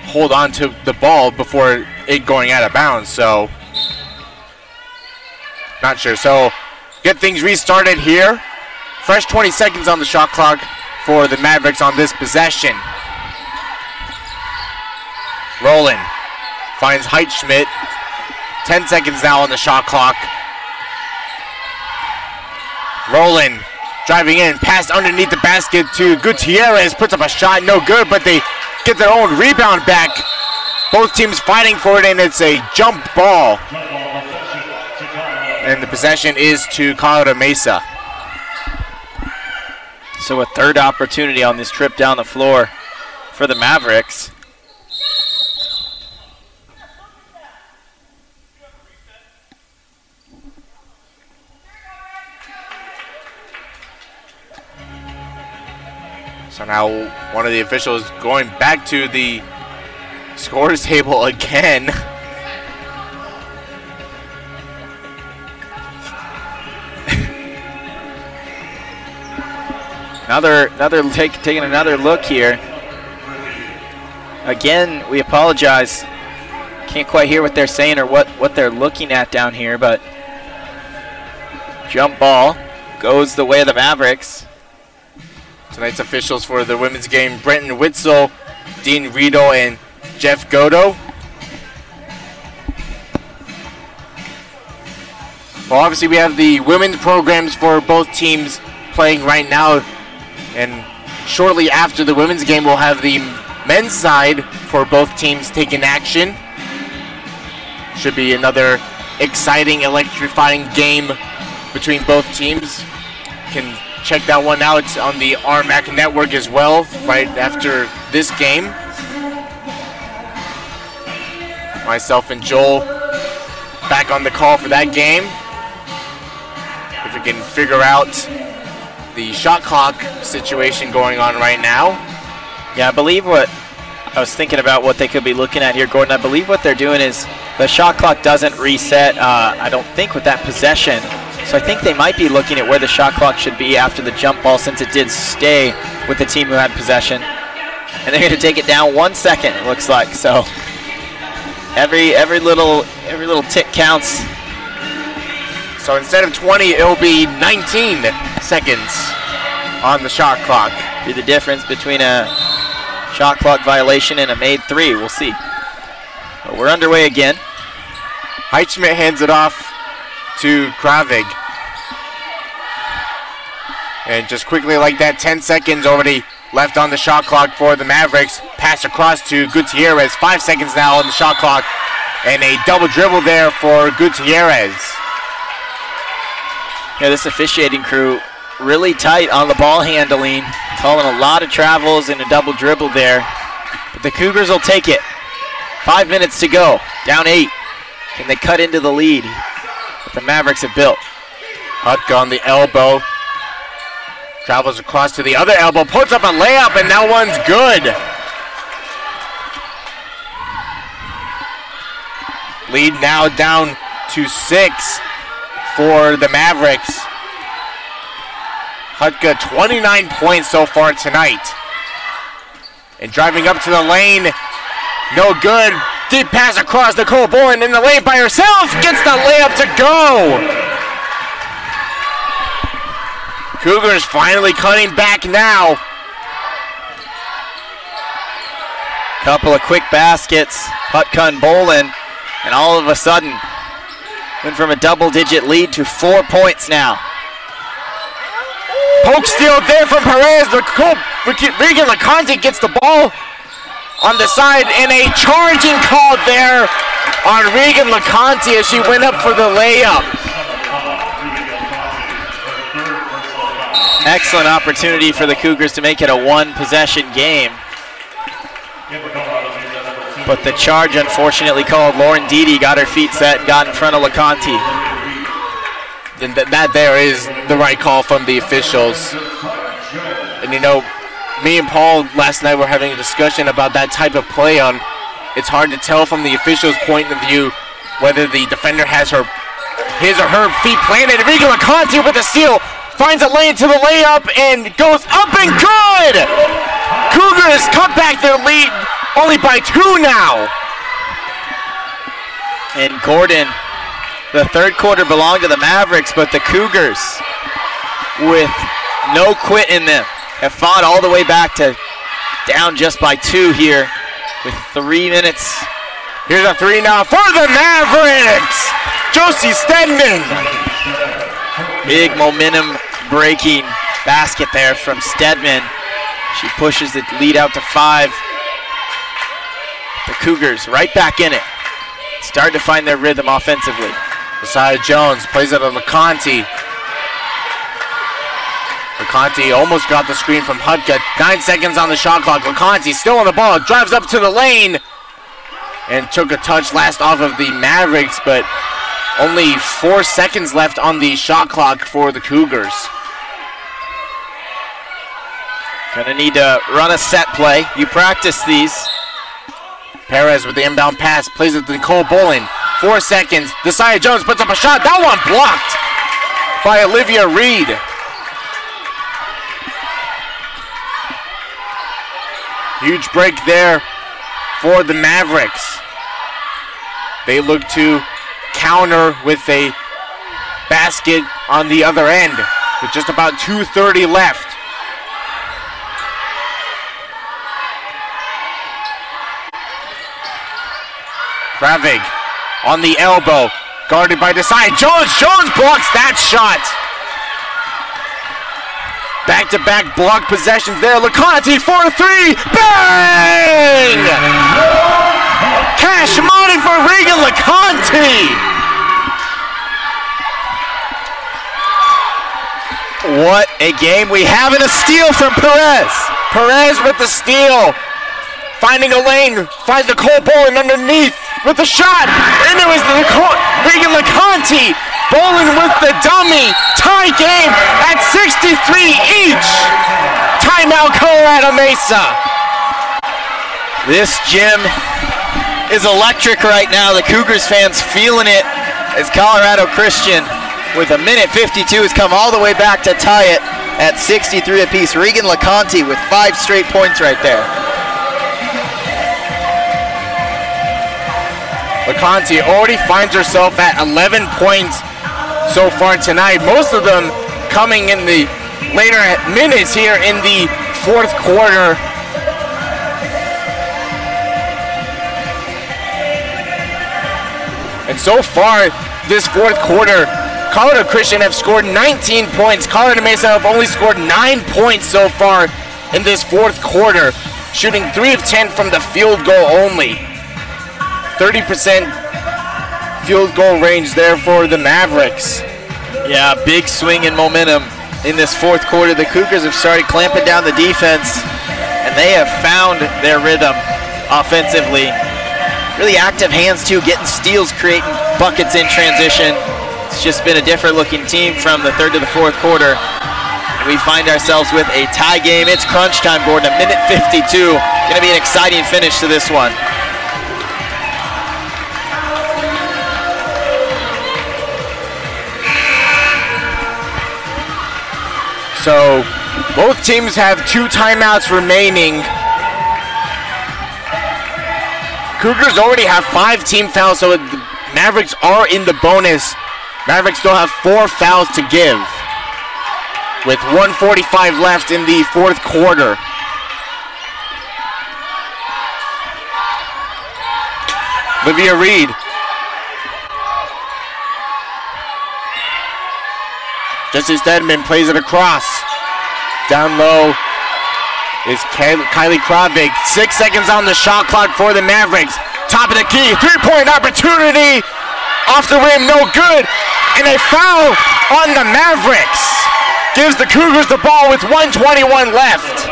hold on to the ball before it going out of bounds, so. Not sure. So get things restarted here. Fresh twenty seconds on the shot clock for the Mavericks on this possession. Rowland finds Heitschmidt. ten seconds now on the shot clock. Rowland driving in, passed underneath the basket to Gutierrez, puts up a shot, no good, but they get their own rebound back. Both teams fighting for it, and it's a jump ball. And the possession is to Colorado Mesa. So a third opportunity on this trip down the floor for the Mavericks. So now one of the officials going back to the scores table again. Another, another take, taking another look here. Again, we apologize. Can't quite hear what they're saying or what, what they're looking at down here, but jump ball goes the way of the Mavericks. Tonight's officials for the women's game, Brenton Witzel, Dean Riedel and Jeff Godo. Well, obviously we have the women's programs for both teams playing right now, and shortly after the women's game we'll have the men's side for both teams taking action. Should be another exciting, electrifying game between both teams. Can check that one out on the R M A C network as well right after this game. Myself and Joel back on the call for that game. If we can figure out the shot clock situation going on right now. Yeah, I believe what I was thinking about what they could be looking at here, Gordon. I believe what they're doing is the shot clock doesn't reset, uh, I don't think, with that possession. So I think they might be looking at where the shot clock should be after the jump ball, since it did stay with the team who had possession. And they're going to take it down one second, it looks like. So every every little every little tick counts. So instead of twenty, it'll be nineteen seconds on the shot clock. Be the difference between a shot clock violation and a made three. We'll see. But we're underway again. Heitschmidt hands it off to Kravig. And just quickly like that, ten seconds already left on the shot clock for the Mavericks. Pass across to Gutierrez. Five seconds now on the shot clock. And a double dribble there for Gutierrez. Yeah, this officiating crew really tight on the ball handling. Calling a lot of travels and a double dribble there. But the Cougars will take it. Five minutes to go. Down eight. Can they cut into the lead that the Mavericks have built? Hutka on the elbow. Travels across to the other elbow. Puts up a layup, and that one's good. Lead now down to six for the Mavericks. Hutka, twenty-nine points so far tonight. And driving up to the lane, no good. Deep pass across, Nicole Bolin in the lane by herself. Gets the layup to go. Cougars finally cutting back now. Couple of quick baskets, Hutka and Bolin, and all of a sudden, went from a double-digit lead to four points now. Poke steal there from Perez. Regan Lacanti gets the ball on the side, and a charging call there on Regan Lacanti as she went up for the layup. Excellent opportunity for the Cougars to make it a one-possession game. But the charge, unfortunately, called. Lauren Didi got her feet set, got in front of Lacanti. And th- that there is the right call from the officials. And you know, me and Paul last night were having a discussion about that type of play on. It's hard to tell from the official's point of view whether the defender has her, his or her feet planted. Regan Lacanti with a steal finds a lane to the layup and goes up and good. Cougars cut back their lead only by two now. And Gordon. The third quarter belonged to the Mavericks, but the Cougars, with no quit in them, have fought all the way back to down just by two here with three minutes. Here's a three now for the Mavericks! Josie Stedman! Big momentum breaking basket there from Stedman. She pushes the lead out to five. The Cougars right back in it. Starting to find their rhythm offensively. Desiree Jones plays it on Lacanti. Lacanti almost got the screen from Hutka. Nine seconds on the shot clock. Lacanti still on the ball. Drives up to the lane. And took a touch last off of the Mavericks, but only four seconds left on the shot clock for the Cougars. Gonna need to run a set play. You practice these. Perez with the inbound pass. Plays it to Nicole Bolin. Four seconds. Desiree Jones puts up a shot. That one blocked by Olivia Reed. Huge break there for the Mavericks. They look to counter with a basket on the other end with just about two thirty left. Kravig on the elbow, guarded by Desai. Jones, Jones blocks that shot. Back-to-back block possessions there. Lacanti for three, bang! Cash money for Regan Lacanti. What a game we have, and a steal from Perez. Perez with the steal. Finding a lane, finds Nicole Bolin underneath with the shot. And it was Nicole, Regan Lacanti. Bolin with the dummy. Tie game at sixty-three each. Timeout Colorado Mesa. This gym is electric right now. The Cougars fans feeling it as Colorado Christian with a minute fifty-two has come all the way back to tie it at sixty-three apiece. Regan Lacanti with five straight points right there. Lacanti already finds herself at eleven points so far tonight, most of them coming in the later minutes here in the fourth quarter. And so far this fourth quarter, Colorado Christian have scored nineteen points. Colorado Mesa have only scored nine points so far in this fourth quarter, shooting three of ten from the field goal only. thirty percent field goal range there for the Mavericks. Yeah, big swing in momentum in this fourth quarter. The Cougars have started clamping down the defense, and they have found their rhythm offensively. Really active hands, too, getting steals, creating buckets in transition. It's just been a different looking team from the third to the fourth quarter. And we find ourselves with a tie game. It's crunch time, Gordon, a minute fifty-two. Gonna be an exciting finish to this one. So both teams have two timeouts remaining. Cougars already have five team fouls, so the Mavericks are in the bonus. Mavericks still have four fouls to give with one forty-five left in the fourth quarter. Olivia Reed. Jesse Stedman plays it across. Down low is Kylie Kravig. Six seconds on the shot clock for the Mavericks. Top of the key, three-point opportunity. Off the rim, no good. And a foul on the Mavericks gives the Cougars the ball with one twenty-one left.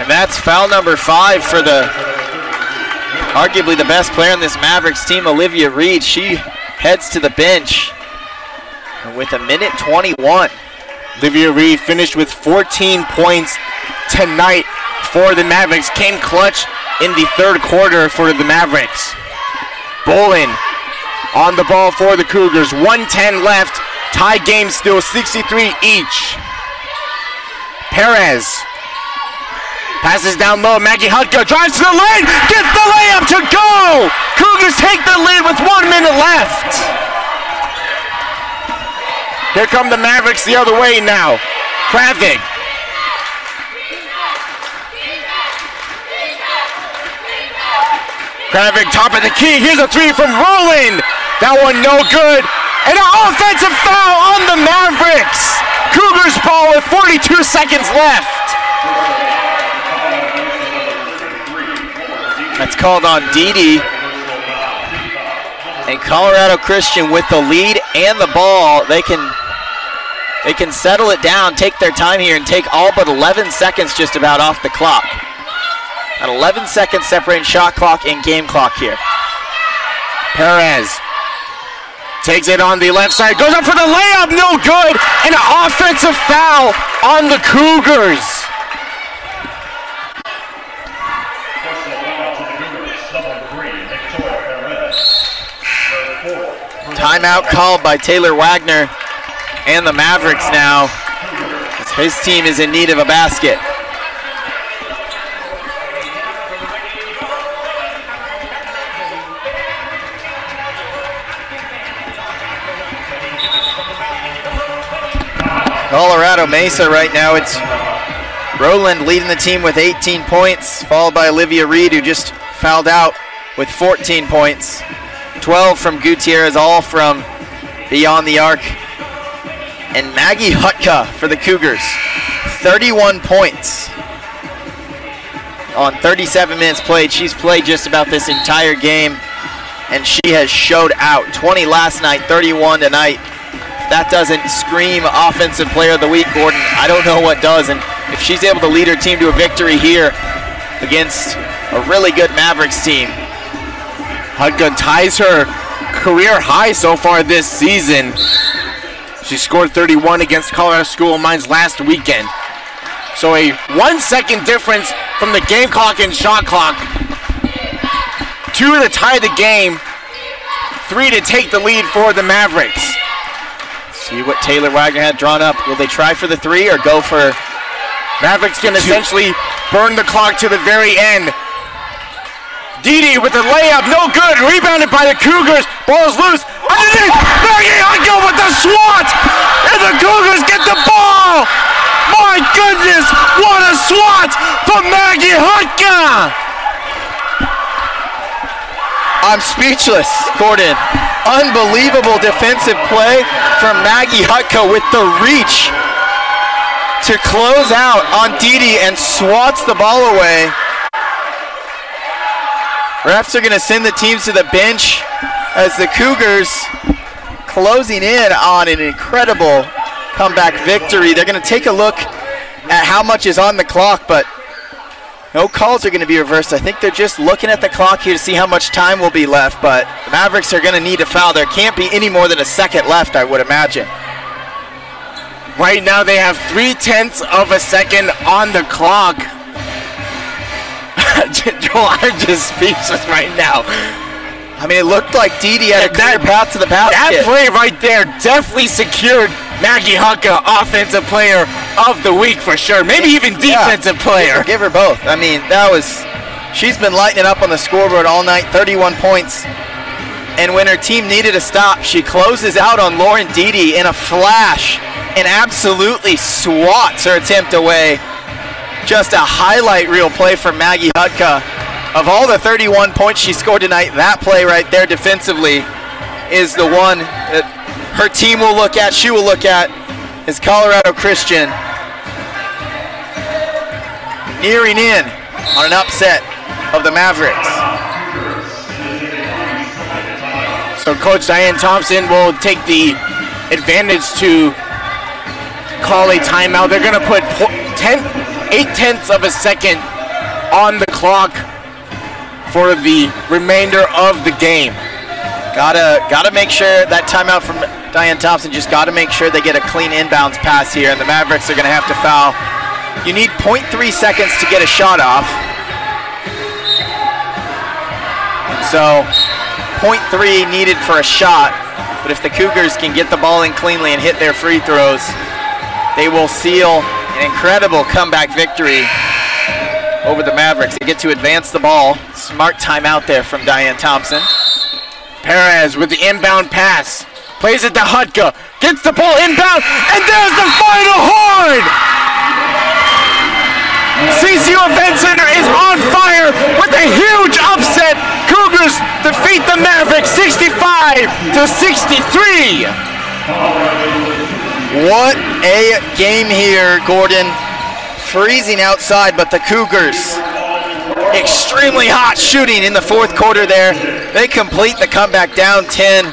And that's foul number five for the arguably the best player on this Mavericks team, Olivia Reed. She heads to the bench with a minute twenty-one. Olivia Reed finished with fourteen points tonight for the Mavericks, came clutch in the third quarter for the Mavericks. Bolin on the ball for the Cougars. one ten left. Tie game still sixty-three each. Perez passes down low. Maggie Hutka drives to the lane. Gets the layup to go. Cougars take the lead with one minute left. Here come the Mavericks the other way now. Kravig. Kravig, top of the key, here's a three from Rowland. That one no good, and an offensive foul on the Mavericks. Cougars ball with forty-two seconds left. That's called on Didi. And Colorado Christian with the lead and the ball. They can, they can settle it down, take their time here, and take all but eleven seconds just about off the clock. An eleven second separating shot clock and game clock here. Perez takes it on the left side, goes up for the layup, no good, and an offensive foul on the Cougars. Timeout called by Taylor Wagner and the Mavericks now. His team is in need of a basket. Colorado Mesa right now, it's Rowland leading the team with eighteen points, followed by Olivia Reed, who just fouled out with fourteen points. twelve from Gutierrez, all from beyond the arc. And Maggie Hutka for the Cougars, thirty-one points on thirty-seven minutes played. She's played just about this entire game, and she has showed out. twenty last night, thirty-one tonight. That doesn't scream Offensive Player of the Week, Gordon, I don't know what does. And if she's able to lead her team to a victory here against a really good Mavericks team. Hutka ties her career high so far this season. She scored thirty-one against Colorado School of Mines last weekend. So a one-second difference from the game clock and shot clock. Two to tie the game, three to take the lead for the Mavericks. See what Taylor Wagner had drawn up. Will they try for the three or go for... Mavericks can essentially burn the clock to the very end. Didi with the layup, no good. Rebounded by the Cougars. Ball's loose. Underneath, Maggie Hutka with the swat. And the Cougars get the ball. My goodness, what a swat for Maggie Hutka. I'm speechless, Gordon. Unbelievable defensive play from Maggie Hutka with the reach to close out on Didi and swats the ball away. Refs are going to send the teams to the bench as the Cougars closing in on an incredible comeback victory. They're going to take a look at how much is on the clock, but no calls are going to be reversed. I think they're just looking at the clock here to see how much time will be left, but the Mavericks are going to need a foul. There can't be any more than a second left, I would imagine. Right now they have three-tenths of a second on the clock. Joel, I'm just speechless right now. I mean, it looked like Didi had yeah, a clear that, path to the basket. That play right there definitely secured Maggie Hutka Offensive Player of the Week for sure. Maybe even Defensive yeah, Player. Give her both. I mean, that was... She's been lighting it up on the scoreboard all night, thirty-one points. And when her team needed a stop, she closes out on Lauren Didi in a flash and absolutely swats her attempt away. Just a highlight reel play for Maggie Hutka. Of all the thirty-one points she scored tonight, that play right there defensively is the one that her team will look at, she will look at, as Colorado Christian nearing in on an upset of the Mavericks. So Coach Diane Thompson will take the advantage to call a timeout. They're going to put ten... eight-tenths of a second on the clock for the remainder of the game. Gotta gotta make sure that timeout from Diane Thompson, just gotta make sure they get a clean inbounds pass here, and the Mavericks are gonna have to foul. You need zero point three seconds to get a shot off. And so zero point three needed for a shot, but if the Cougars can get the ball in cleanly and hit their free throws, they will seal an incredible comeback victory over the Mavericks. They get to advance the ball. Smart timeout there from Diane Thompson. Perez with the inbound pass. Plays it to Hutka. Gets the ball inbound, and there's the final horn! C C U Event Center is on fire with a huge upset. Cougars defeat the Mavericks sixty-five to sixty-three. What a game here, Gordon. Freezing outside, but the Cougars extremely hot shooting in the fourth quarter there. They complete the comeback down ten.